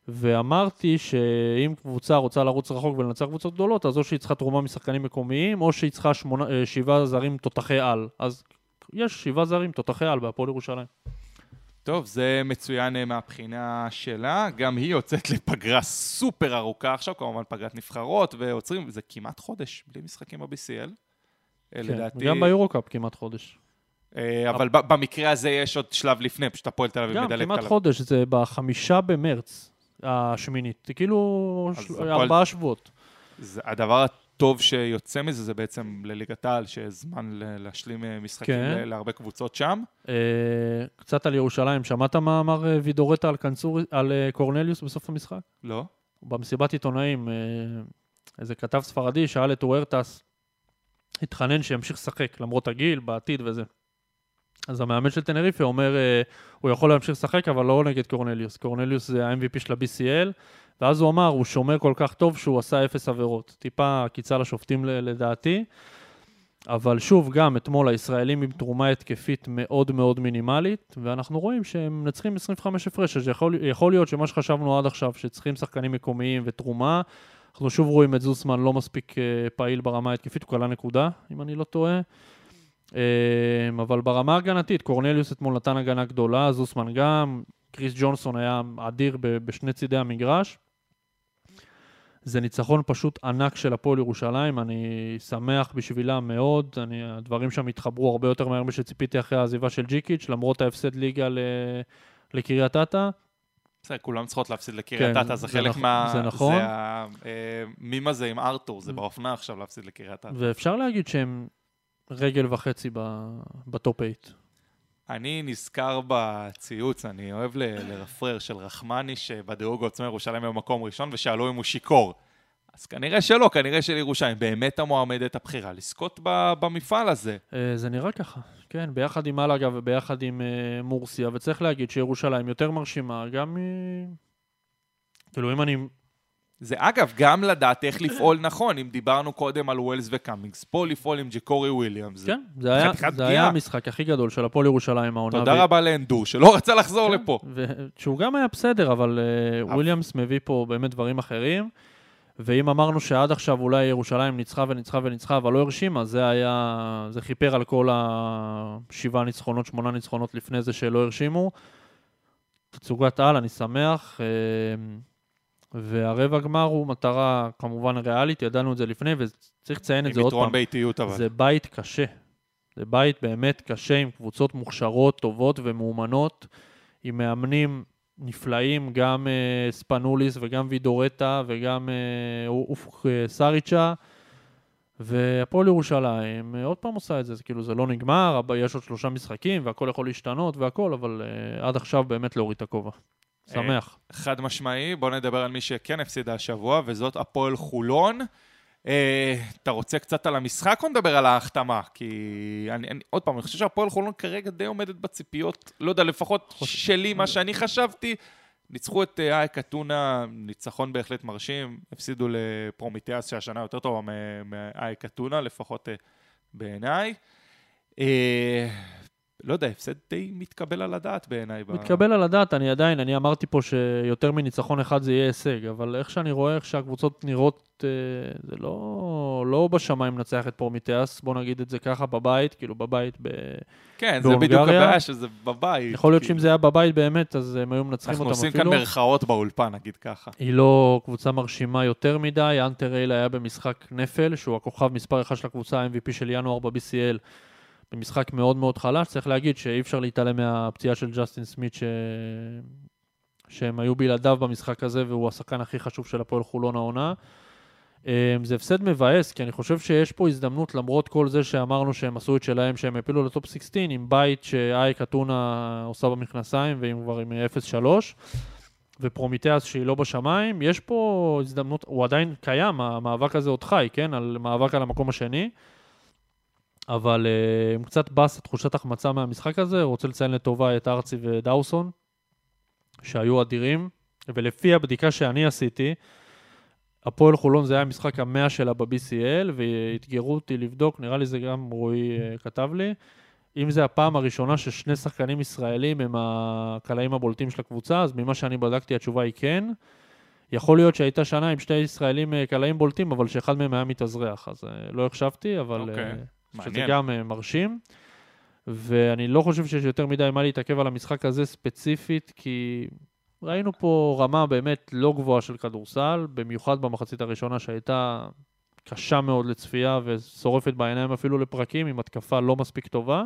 ואמרתי שאם קבוצה רוצה לרוץ רחוק ולנצח קבוצות גדולות, אז או שהיא צריכה תרומה משחקנים מקומיים, או שהיא צריכה 7 זרים תותחי על. אז יש 7 זרים תותחי על בהפועל ירושלים. טוב, זה מצוין מהבחינה שלה. גם היא יוצאת לפגרה סופר ארוכה עכשיו, כמובן פגרת נבחרות ועוצרים, זה כמעט חודש, בלי משחקים ב-BCL. לדעתי... גם ביורוקאפ כמעט חודש. אבל במקרה הזה יש עוד שלב לפני, פשוט הפועל תל אביב מדלג עליו. גם כמעט חודש, זה ב5 במרץ. השמינית, כאילו 4 שבועות. הדבר הטוב שיוצא מזה זה בעצם לליגת העל, שזמן להשלים משחקים להרבה קבוצות שם. קצת על ירושלים, שמעת מה אמר וידורטה על קורנליוס בסוף המשחק? לא. במסיבת עיתונאים, איזה כתב ספרדי שאל את וירטוס, התחנן שימשיך לשחק, למרות הגיל, בעתיד וזה. אז המאמן של תנריפה אומר, הוא יכול להמשיך לשחק, אבל לא נגד קורנליוס. קורנליוס זה ה-MVP של ה-BCL, ואז הוא אמר, הוא שומר כל כך טוב שהוא עשה 0 עבירות. טיפה קיצה לשופטים לדעתי, אבל שוב גם אתמול הישראלים עם תרומה התקפית מאוד מאוד מינימלית, ואנחנו רואים שהם נצחים 25 הפרש, אז יכול להיות שמה שחשבנו עד עכשיו, שצריכים שחקנים מקומיים ותרומה, אנחנו שוב רואים את זוסמן לא מספיק פעיל ברמה התקפית, הוא קלה נקודה, אם אני לא טועה. אבל ברמה הגנתית, קורנליוס אתמול נתן הגנה גדולה, זוסמן גם, קריס ג'ונסון היה אדיר בשני צידי המגרש. זה ניצחון פשוט ענק של הפועל ירושלים, אני שמח בשבילה מאוד, הדברים שם התחברו הרבה יותר מהר משציפיתי אחרי העזיבה של ג'יקיץ', למרות ההפסד ליגה לקריית אתא. בסדר, כולם צריכות להפסיד לקריית אתא, זה חלק מה... זה נכון. מימה זה עם ארתור, זה באופנה עכשיו להפסיד לקריית אתא. ואפשר להגיד שהם... רגל וחצי בטופ 8. אני נזכר בציוץ, אני אוהב לרפרר של רחמני, שבדירוג עוצמי ירושלים הוא מקום ראשון, ושאלו אם הוא שיכור. אז כנראה שלא, כנראה של ירושלים, באמת המועמדת הבחירה, לזכות במפעל הזה. זה נראה ככה, כן, ביחד עם מלאגה וביחד עם מורסיה, וצריך להגיד שירושלים יותר מרשימה, גם כאילו אם אני... זה אגב גם לדעת איך לפעול נכון, אם דיברנו קודם על ווילס וקאמינגס, פה לפעול עם ג'קורי וויליאמס. כן, זה היה המשחק הכי גדול של הפועל ירושלים העונה. תודה רבה לאנדור, שלא רצה לחזור לפה. שהוא גם היה בסדר, אבל וויליאמס מביא פה באמת דברים אחרים, ואם אמרנו שעד עכשיו אולי ירושלים ניצחה וניצחה וניצחה, אבל לא הרשימה, זה חיפר על כל 7 ניצחונות, 8 ניצחונות לפני זה שלא הרשימו. תצוגת על, אני שמח. והרבע גמר הוא מטרה כמובן ריאלית, ידענו את זה לפני, וצריך לציין את זה עוד פעם. עם יתרון ביתיות אבל. זה בית קשה. זה בית באמת קשה עם קבוצות מוכשרות, טובות ומאומנות, עם מאמנים נפלאים, גם ספנוליס וגם וידורטה וגם סריצ'ה, והפועל ירושלים עוד פעם עושה את זה, כאילו זה לא נגמר, יש עוד 3 משחקים והכל יכול להשתנות והכל, אבל עד עכשיו באמת להוריד את הכובע. שמח. חד משמעי, בואו נדבר על מי שכן הפסידה השבוע, וזאת הפועל חולון. אתה רוצה קצת על המשחק או נדבר על ההחתמה? כי עוד פעם, אני חושב שהפועל חולון כרגע די עומדת בציפיות, לא יודע, לפחות שלי, מה שאני חשבתי, ניצחו את אייק אתונה, ניצחון בהחלט מרשים, הפסידו לפרומיטיאס שהשנה יותר טובה מאייק אתונה, לפחות בעיניי. לא יודע, הפסד די מתקבל על הדעת בעיניי. מתקבל על הדעת, אני אמרתי פה שיותר מניצחון אחד זה יהיה הישג, אבל איך שאני רואה, איך שהקבוצות נראות, זה לא בשמיים נצחת פה מטעס, בוא נגיד את זה ככה בבית, כאילו בבית בהונגריה. כן, זה בדיוק הבעיה שזה בבית. יכול להיות שאם זה היה בבית באמת, אז הם היו מנצחים אותם אפילו. אנחנו עושים כאן מרכאות באולפן, נגיד ככה. היא לא קבוצה מרשימה יותר מדי, אנטר אייל היה במשחק נפל, שהוא הכוכב מספר 1 של הקבוצה, MVP של ינואר ב-BCL. במשחק מאוד מאוד חלש, צריך להגיד שאי אפשר להתעלם מהפציעה של ג'סטין סמית שהם היו בלעדיו במשחק הזה, והוא השחקן הכי חשוב של הפועל חולון העונה. זה הפסד מבאס, כי אני חושב שיש פה הזדמנות, למרות כל זה שאמרנו שהם עשו את שלהם, שהם הפילו לטופ 16, עם בית שאייק אתונה עושה במכנסיים, ועם כבר עם 0-3, ופרומיטיאס שהיא לא בשמיים, יש פה הזדמנות, הוא עדיין קיים, המאבק הזה עוד חי, כן? על מאבק על המקום השני, אבל עם קצת בס, תחושת החמצה מהמשחק הזה, רוצה לציין לטובה את ארצי ודאוסון, שהיו אדירים, ולפי הבדיקה שאני עשיתי, הפועל חולון זה היה המשחק ה100 שלה ב-BCL, והתגרו אותי לבדוק, נראה לי זה גם רועי כתב לי, אם זה הפעם הראשונה ששני שחקנים ישראלים הם הקלעים הבולטים של הקבוצה, אז ממה שאני בדקתי התשובה היא כן. יכול להיות שהייתה שנה עם שתי ישראלים קלעים בולטים, אבל שאחד מהם היה מתאזרח, אז לא החשבתי, אבל שזה גם מרשים. ואני לא חושב שיש יותר מדי מה להתעכב על המשחק הזה ספציפית, כי ראינו פה רמה באמת לא גבוהה של כדורסל, במיוחד במחצית הראשונה שהייתה קשה מאוד לצפייה ושורפת בעיניים אפילו לפרקים, עם התקפה לא מספיק טובה.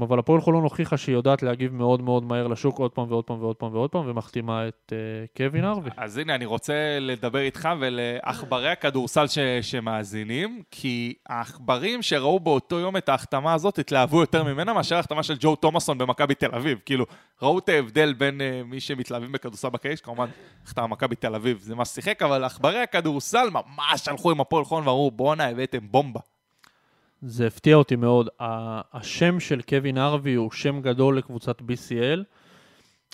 אבל הפועל חולון הוכיחה שהיא יודעת להגיב מאוד מאוד מהר לשוק, עוד פעם ועוד פעם ועוד פעם ועוד פעם, ומחתימה את קווין ארווי. אז הנה, אני רוצה לדבר איתך ולאחברי הכדורסל שמאזינים, כי האחברים שראו באותו יום את ההחתמה הזאת התלהבו יותר ממנה מאשר ההחתמה של ג'ו תומסון במכבי בתל אביב. כאילו, ראו את ההבדל בין מי שמתלהבים בכדורסל בקייש, כמובן, החתמה מכבי בתל אביב, זה מה ששיחק, אבל האחברי הכדורסל ממש הלכו עם הפועל חולון ואמרו, בואנה, הבאתם בומבה. זה הפתיע אותי מאוד. השם של קווין ארווי הוא שם גדול לקבוצת BCL.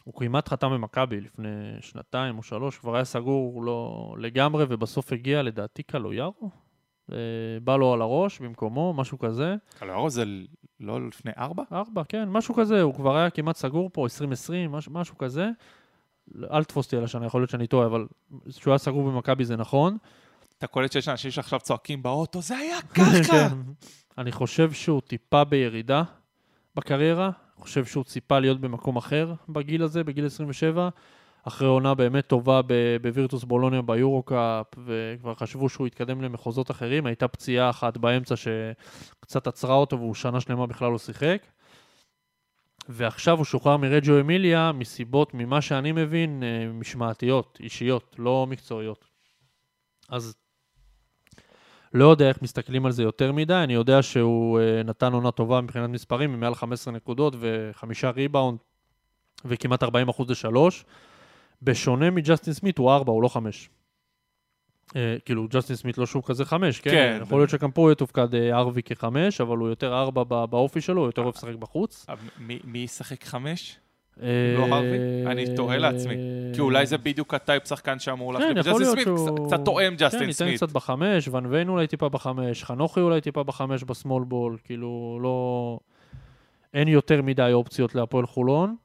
הוא כמעט חתם במכבי לפני 2 או 3, כבר היה סגור לא לגמרי, ובסוף הגיע לדעתי קלויירו. בא לו על הראש במקומו, משהו כזה. קלויירו זה לא לפני 4, כן, משהו כזה. הוא כבר היה כמעט סגור פה, 2020, משהו כזה. אל תפוס אותי על השנה, יכול להיות שאני טועה, אבל שהוא היה סגור במכבי זה נכון. אתה קולט שיש אנשים שעכשיו צועקים באוטו, זה היה ככה! אני חושב שהוא טיפה בירידה בקריירה, אני חושב שהוא ציפה להיות במקום אחר בגיל הזה, בגיל 27, אחרי עונה באמת טובה בווירטוס בולוניה ביורוקאפ, וכבר חשבו שהוא התקדם למחוזות אחרים, הייתה פציעה אחת באמצע שקצת עצרה אותו, והוא שנה שלמה בכלל לא שיחק, ועכשיו הוא שוחרר מרג'ו אמיליה, מסיבות, ממה שאני מבין, משמעתיות, אישיות, לא מקצועיות. אז לא יודע איך מסתכלים על זה יותר מדי, אני יודע שהוא נתן עונה טובה מבחינת מספרים, עם מעל 15 נקודות ו5 ריבאונד וכמעט 40% ל-3, בשונה מג'סטין סמית הוא 4, הוא לא 5. כאילו ג'סטין סמית לא שוב כזה 5, כן? יכול להיות שגם פה הוא יתופקד ארווי כ-5, אבל הוא יותר 4 באופי שלו, הוא יותר אוהב לשחק בחוץ. מי ישחק 5? לא ארווי? אני טועה לעצמי. כי אולי זה בדיוק הטייפ שחקן שאמור להחליף. ג'סטין סמית, קצת תואם ג'סטין סמית. ניתן קצת בחמש, ון ויין אולי טיפה בחמש, חנוכי אולי טיפה בחמש בסמול בול, כאילו לא... אין יותר מדי אופציות להפועל חולון,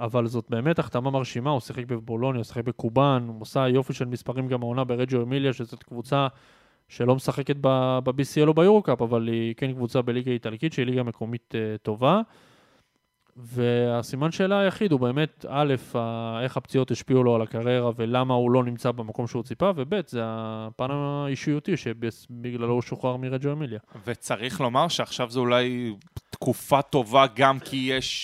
אבל זאת באמת החתמה מרשימה, הוא שיחק בבולוניה, הוא שיחק בקובן, הוא עושה יופי של מספרים גם העונה ברג'ו אמיליה, שזאת קבוצה שלא משחקת ב-BCL או ביורוקאפ, אבל היא כן קבוצה בליגה איטלקית, שהיא ליגה מקומית טובה. והסימן שאלה היחיד הוא באמת, א', איך הפציעות השפיעו לו על הקריירה ולמה הוא לא נמצא במקום שהוא ציפה, וב', זה הפן האישיותי שבגללו הוא שוחרר מרג'ו אמיליה. וצריך לומר שעכשיו זה אולי תקופה טובה גם כי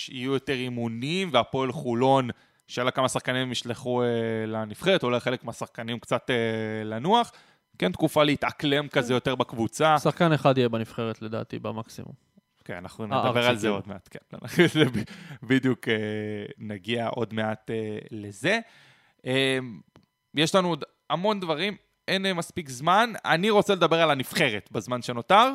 יהיו יותר אימונים, והפועל חולון, שאלה כמה שחקנים ישלחו לנבחרת, אולי חלק מהשחקנים קצת לנוח, כן תקופה להתאקלם כזה יותר בקבוצה. שחקן אחד יהיה בנבחרת לדעתי במקסימום. כן, אנחנו נדבר על זה עוד מעט, כן, בדיוק נגיע עוד מעט לזה. יש לנו עוד המון דברים, אין מספיק זמן, אני רוצה לדבר על הנבחרת בזמן שנותר,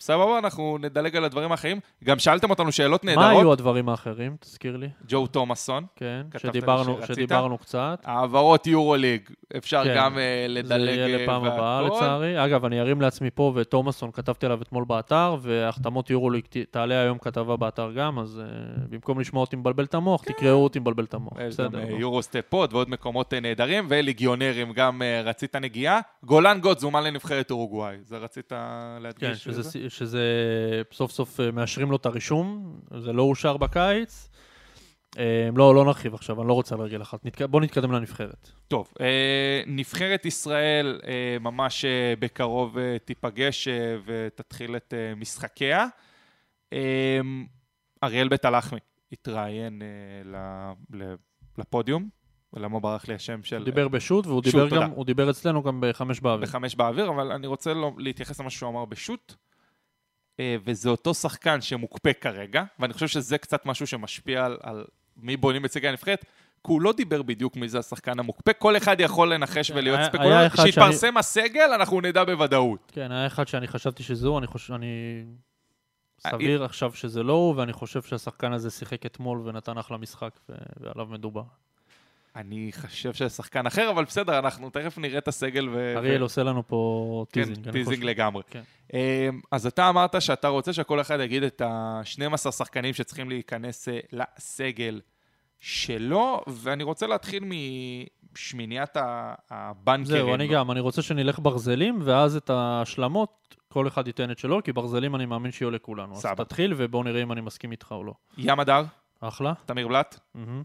סבבה, אנחנו נדלג על הדברים האחרים, גם שאלתם אותנו שאלות נהדרות. מה היו הדברים האחרים, תזכיר לי? ג'ו תומסון, כן, שדיברנו קצת. העברות יורוליג, אפשר גם לדלג. זה יהיה לפעם הבאה לצערי. אגב, אני ארים לעצמי פה ותומסון כתבתי עליו אתמול באתר, והחתמות יורוליג תעלה היום כתבה באתר גם, אז במקום לשמוע אותי מבלבל את המוח, תקראו אותי מבלבל את המוח. יורוסטפות ועוד מקומות נהדרים, ולגיונרים גם רצית נגיעה. גולן גוט זומן לנבחרת אורוגוואי, זה רצית להדגיש. שזה סוף סוף מאשרים לו את הרישום, זה לא אושר בקיץ. לא נרחיב עכשיו, אני לא רוצה להרגיל אחת. בוא נתקדם לנבחרת. טוב, נבחרת ישראל ממש בקרוב תיפגש ותתחיל את משחקיה. אריאל בית הלחמי התראיין לפודיום. ולמה ברח לי השם של... הוא דיבר בשוט, והוא דיבר אצלנו גם בחמש באוויר. בחמש באוויר, אבל אני רוצה להתייחס למה שהוא אמר בשוט. וזה אותו שחקן שמוקפה כרגע, ואני חושב שזה קצת משהו שמשפיע על מי בונים את סגל הנבחרת, כי הוא לא דיבר בדיוק מי זה השחקן המוקפה, כל אחד יכול לנחש ולהיות ספקולר, כשהתפרסם הסגל אנחנו נדע בוודאות. כן, היה אחד שאני חשבתי שזהו, אני סביר עכשיו שזה לא הוא, ואני חושב שהשחקן הזה שיחק אתמול ונתן אחלה משחק, ועליו מדובר. אני חושב שהשחקן אחר, אבל בסדר, אנחנו תכף נראה את הסגל. אריאל עושה לנו פה טיזינג. טיזינג לגמרי. אז אתה אמרת שאתה רוצה שכל אחד יגיד את ה-12 שחקנים שצריכים להיכנס לסגל שלו, ואני רוצה להתחיל משמיניית הבנקרים. זהו, אני גם, אני רוצה שנלך ברזלים, ואז את השלמות, כל אחד ייתן את שלו, כי ברזלים אני מאמין שיהיו לכולנו. אז תתחיל, ובואו נראה אם אני מסכים איתך או לא. ים הדר. אחלה. תמיר בלט.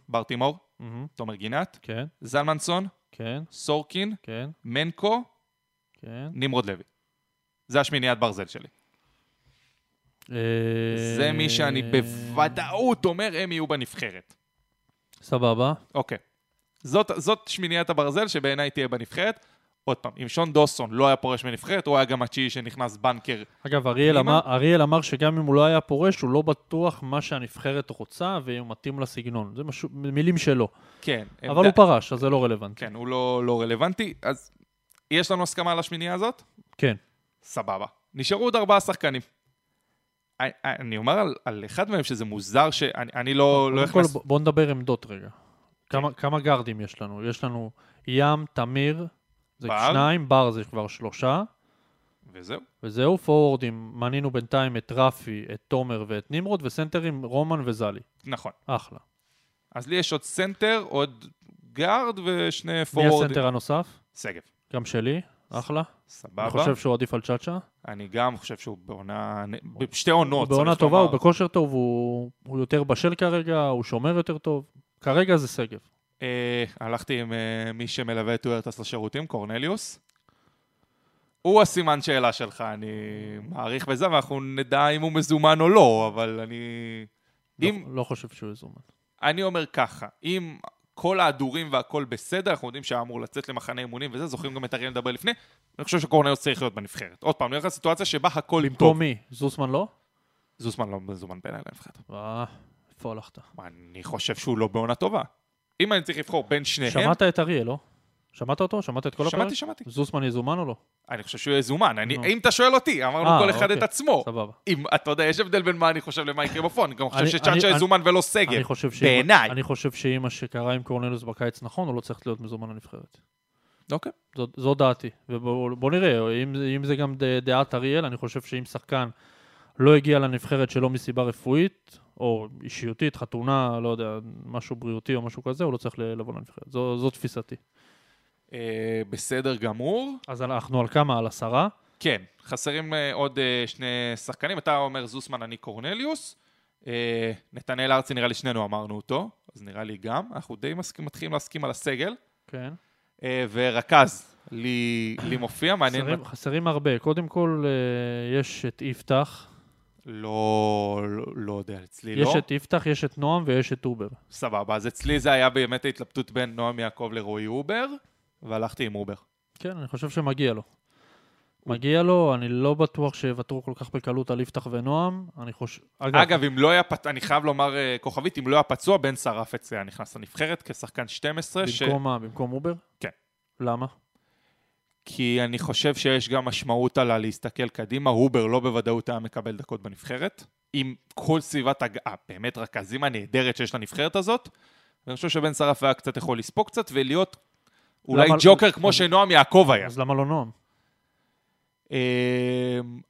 ברטימור. תומר גינת. כן. זלמנסון. כן. סורקין. כן. מנקו. כן. נמרוד לוי. זה השמיניית ברזל שלי. זה מי שאני בוודאות אומר, הם יהיו בנבחרת. סבבה. אוקיי. זאת שמיניית הברזל שבעיניי תהיה בנבחרת. עוד פעם, אם שון דוסון לא היה פורש מנבחרת, הוא היה גם התשיעי שנכנס בנקר. אגב, אריאל אמר שגם אם הוא לא היה פורש, הוא לא בטוח מה שהנבחרת רוצה, והוא מתאים לסגנון. זה מילים שלו. כן. אבל הוא פרש, אז זה לא רלוונטי. כן, הוא לא רלוונטי. אז יש לנו הסכמה על השמינייה הזאת? כן. סבבה. נשארו עוד 4 שחקנים. אני אומר על אחד מהם שזה מוזר שאני לא... בוא נדבר עמדות רגע. כמה גרדים יש לנו? יש לנו ים, תמיר... זה 2, בר זה כבר 3. וזהו. וזהו, פורורדים, מנינו בינתיים את רפי, את תומר ואת נמרוד, וסנטרים רומן וזלי. נכון. אחלה. אז לי יש עוד סנטר, עוד גארד ושני פורורדים. מי הסנטר הנוסף? סגב. גם שלי, אחלה. סבבה. אני חושב שהוא עדיף על צ'אצ'ה. אני גם חושב שהוא בעונה, בשתי עונות. בעונה טובה, הוא בכושר טוב, הוא יותר בשל כרגע, הוא שומר יותר טוב. כרגע זה סגב. הלכתי עם מי שמלווה את וירטוס לשירותים, קורנליוס. הוא הסימן שאלה שלך, אני מעריך בזה, ואנחנו נדע אם הוא מזומן או לא, אבל אני... לא חושב שהוא מזומן. אני אומר ככה, אם כל ההדורים והכל בסדר, אנחנו יודעים שאמור לצאת למחנה אימונים וזה, זוכרים גם את אריאל לדבר לפני, אני חושב שקורנליוס צריך להיות בנבחרת. עוד פעם, נלך לסיטואציה שבה הכל עם טוב. מי? זוסמן לא? זוסמן לא מזומן בעיניי לנבחרת. איפה הלכת? אני חושב שהוא לא בעונה טובה. אם אני צריך לבחור בין שניהם... שמעת את אריה, לא? שמעת אותו? שמעת את כל הפרק? שמעתי. זוסמן יזומן או לא? אני חושב שהוא יזומן. אם אתה שואל אותי, אמרנו כל אחד את עצמו. סבבה. אם אתה יודע, יש הבדל בין מה אני חושב למה יקרה בפון. אני גם חושב שצ'אצ'ה יזומן ולא סגב. בעיניי. אני חושב שאמא שקרה עם קורנליוס בקיץ נכון, הוא לא צריך להיות מזומן לנבחרת. אוקיי. זו דעתי. ובוא נראה, אם זה גם דעת אריאל, אני חושב שאם שחקן לא הגיע לנבחרת שלו מסיבה רפואית, או אישיותית, חתונה, לא יודע, משהו בריאותי או משהו כזה, הוא לא צריך לבוא לנבחרת. זו תפיסתי. בסדר גמור. אז אנחנו על כמה? על 10? כן, חסרים עוד 2 שחקנים. אתה אומר זוסמן, אני קורנליוס. נתנאל ארצי, נראה לי שנינו אמרנו אותו, אז נראה לי גם. אנחנו די מתחילים להסכים על הסגל. כן. ורכז לי מופיע. חסרים הרבה. קודם כל, יש את יפתח. לא יודע, אצלי לא. יש את יפתח, יש את נועם ויש את אובר. סבבה, אז אצלי זה היה באמת ההתלבטות בין נועם יעקב לרועי אובר, והלכתי עם אובר. כן, אני חושב שמגיע לו. מגיע לו, אני לא בטוח שיוותרו כל כך בקלות על יפתח ונועם. אגב, אם לא היה, אני חייב לומר כוכבית, אם לא היה פצוע, בן שרף את זה, נכנס לנבחרת כשחקן 12. במקום אובר? כן. למה? כי אני חושב שיש גם משמעות עלה להסתכל קדימה, הובר לא בוודאות היה מקבל דקות בנבחרת, עם כל סביבת הגעה, באמת רכזים הנהדרת שיש לנבחרת הזאת, ואני חושב שבן שרף היה קצת יכול לספוק קצת, ולהיות אולי ג'וקר כמו שנועם יעקב היה. אז למה לא נועם?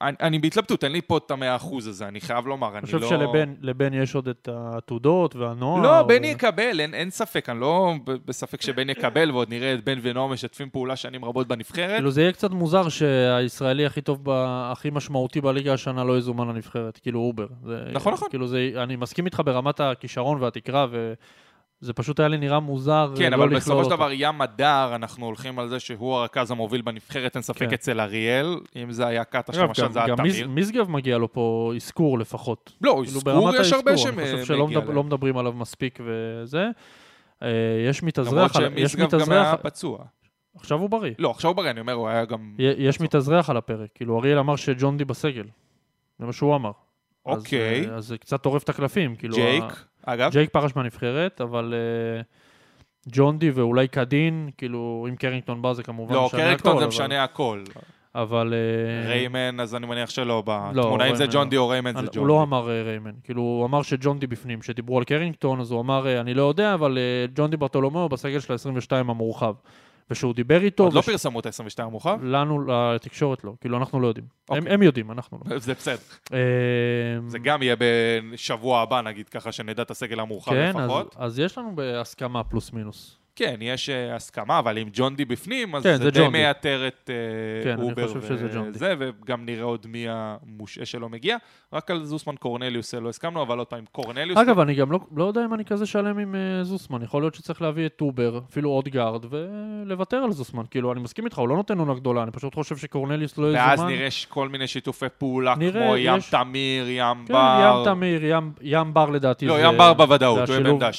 אני בהתלבטות, אין לי פה את 100% הזה, אני חייב לומר, אני לא... אני חושב שלבן יש עוד את התעודות והנוער... לא, בן יקבל, אין ספק, אני לא בספק שבן יקבל, ועוד נראה את בן ונוער משתפים פעולה שנים רבות בנבחרת. כאילו זה יהיה קצת מוזר שהישראלי הכי טוב, הכי משמעותי בליגה השנה לא יזומן לנבחרת, כאילו אובר. נכון, נכון. כאילו אני מסכים איתך ברמת הכישרון והתקרה ו... זה פשוט היה לי נראה מוזר. כן, אבל בסופו של דבר ים הדר, אנחנו הולכים על זה שהוא הרכז המוביל בנבחרת, אין ספק אצל אריאל, אם זה היה קטש, למשל זה היה תמיר. גם מסגב מגיע לו פה עסקור לפחות. לא, עסקור יש הרבה שמגיע. אני חושב שלא מדברים עליו מספיק וזה. יש מתאזרח. למרות שמסגב גם היה פצוע. עכשיו הוא בריא. לא, עכשיו הוא בריא, אני אומר, הוא היה גם... יש מתאזרח על הפרק. כאילו, אריאל אמר שג'ונדי בסגל. זה מה שהוא אמר. אוקיי. אז זה קצת עורף את הקלפים, כאילו... ג'ייק, אגב. ג'ייק פרש מהנבחרת, אבל ג'ונדי ואולי קדין, כאילו, אם קרינגטון בא זה כמובן משנה הכל. לא, קרינגטון זה משנה הכל. אבל... ריימן, אז אני מניח שלא בא. תמונה אם זה ג'ונדי או ריימן זה ג'ונדי. הוא לא אמר ריימן, כאילו הוא אמר שג'ונדי בפנים, שדיברו על קרינגטון, אז הוא אמר, אני לא יודע, אבל ג'ונדי ברטולומו בסגל של ה-22 המורחב. ושהוא דיבר איתו... עוד לא פרסמו את ה-22 המורחב? לנו, התקשורת לא, כאילו אנחנו לא יודעים. הם יודעים, אנחנו לא. זה בסדר. זה גם יהיה בשבוע הבא, נגיד, ככה שנדע את הסגל המורחב לפחות. אז יש לנו בהסכמה פלוס מינוס. כן, יש הסכמה, אבל עם ג'ונדי בפנים, אז זה די מייתר את אובר וזה, וגם נראה עוד מי המושעה שלו מגיע. רק על זוסמן קורנליוס לא הסכמנו, אבל עוד פעם קורנליוס... אגב, אני גם לא יודע אם אני כזה שלם עם זוסמן. יכול להיות שצריך להביא את אובר, אפילו עוד גארד, ולוותר על זוסמן. כאילו, אני מסכים איתך, הוא לא נותן עונה גדולה, אני פשוט חושב שקורנליוס לא יזומן. ואז נראה כל מיני שיתופי פעולה, כמו ים תמיר, ים בר... ים תמיר, ים בר לדעתי. לא, ים בר בוודאות,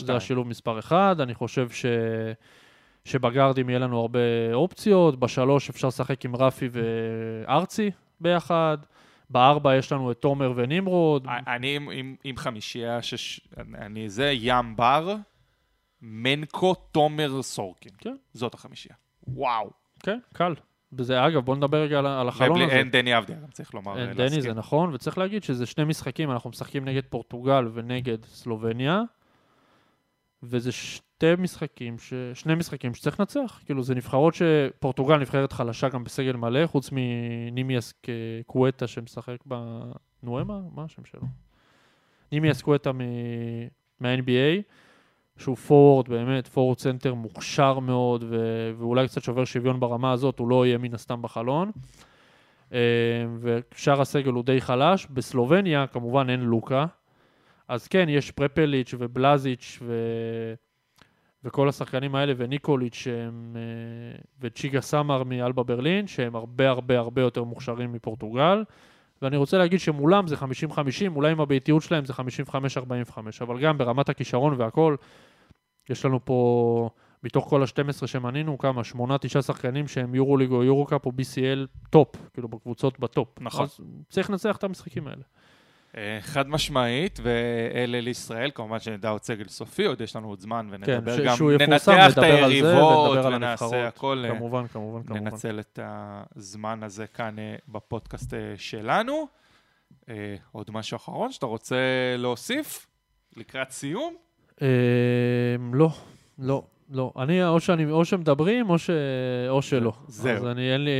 זה השילוב מספר אחד. אני חושב ש... שבגרדים יהיה לנו הרבה אופציות, בשלוש אפשר לשחק עם רפי וארצי ביחד, בארבע יש לנו את תומר ונמרוד. אני עם חמישייה, אני זה ים בר, מנקו, תומר, סורקין. כן. זאת החמישייה. וואו. כן, קל. וזה אגב, בוא נדבר רגע על החלון הזה. אין דני אבדיה, צריך לומר. אין דני, זה נכון, וצריך להגיד שזה שני משחקים, אנחנו משחקים נגד פורטוגל ונגד סלובניה, וזה שני משחקים שצריך לנצח. כאילו, זה נבחרות שפורטוגל נבחרת חלשה גם בסגל מלא, חוץ מנימיאס קואטה שמשחק בנואמה, מה השם שלו? נימיאס קואטה מה-NBA, שהוא פורט, באמת, פורט סנטר מוכשר מאוד, ואולי קצת שובר שוויון ברמה הזאת, הוא לא יהיה מן הסתם בחלון. ושאר הסגל הוא די חלש. בסלובניה, כמובן, אין לוקה. אז כן, יש פרפליץ' ובלזיץ' וכל השחקנים האלה, וניקוליץ' וצ'יגה סמר מאלבה ברלין, שהם הרבה הרבה הרבה יותר מוכשרים מפורטוגל, ואני רוצה להגיד שמולם זה 50-50, אולי עם הביתיות שלהם זה 55-45, אבל גם ברמת הכישרון והכל, יש לנו פה, מתוך כל ה-12 שמנינו, כמה, 8-9 שחקנים שהם יורוליג או יורוקאפ או BCL טופ, כאילו בקבוצות בטופ. נכון. אז צריך לנצח את המשחקים האלה. חד משמעית, ואלה לישראל, כמובן שנדע עוד סגל סופי, עוד יש לנו עוד זמן, ונדבר גם, ננתח את היריבות, ונעשה הכל, ננצל את הזמן הזה כאן בפודקאסט שלנו. עוד משהו אחרון שאתה רוצה להוסיף? לקראת סיום? לא, לא. לא, אני, או שמדברים, או שלא. זהו. אז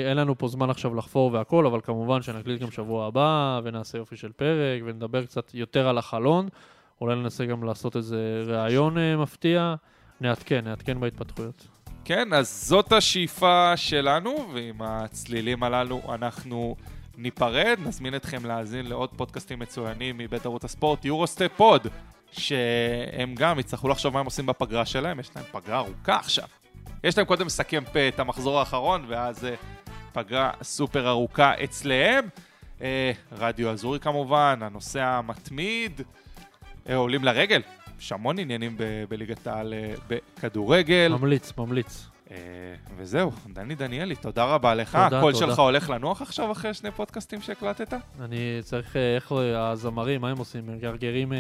אין לנו פה זמן עכשיו לחפור והכל, אבל כמובן שנקליט גם שבוע הבא, ונעשה יופי של פרק, ונדבר קצת יותר על החלון, אולי ננסה גם לעשות איזה רעיון מפתיע, נעדכן בהתפתחויות. כן, אז זאת השאיפה שלנו, ועם הצלילים הללו אנחנו ניפרד, נזמין אתכם להאזין לעוד פודקאסטים מצוינים מבית ערוץ הספורט, יורוסטי פוד. שהם גם יצטרכו לחשוב מה הם עושים בפגרה שלהם, יש להם פגרה ארוכה עכשיו. יש להם קודם סכם פה את המחזור האחרון, ואז פגרה סופר ארוכה אצלהם. רדיו אזורי כמובן, הנושא המתמיד, עולים לרגל, שמון עניינים בליגת העל בכדורגל. ממליץ. וזהו, דני דניאלי, תודה רבה לך. הקול שלך הולך לנוח עכשיו אחרי שני פודקאסטים שהקלטת? אני צריך, איך הזמרים, מה הם עושים? הם גרגרים,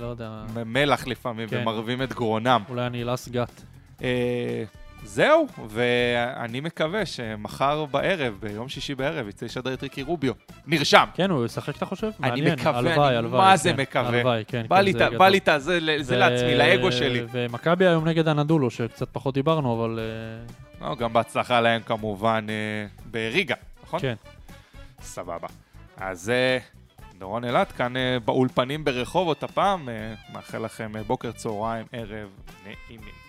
לא יודע... מלח לפעמים, ומרבים את גרונם. אולי אני אלס גת. זהו, ואני מקווה שמחר בערב, ביום שישי בערב, יצא שדר את ריקי רוביו. נרשם. כן, הוא ישחק, אתה חושב? אני מקווה, מה זה מקווה? בא לי זה לעצמי, לאגו שלי. ומכבי היום נגד הנדולו, שקצת פחות דיברנו, אבל... גם בהצלחה להם כמובן בריגה, נכון? כן. סבבה. אז דורון אלעד כאן באולפנים ברחובות הפעם, מאחל לכם בוקר, צהריים, ערב, נעימים.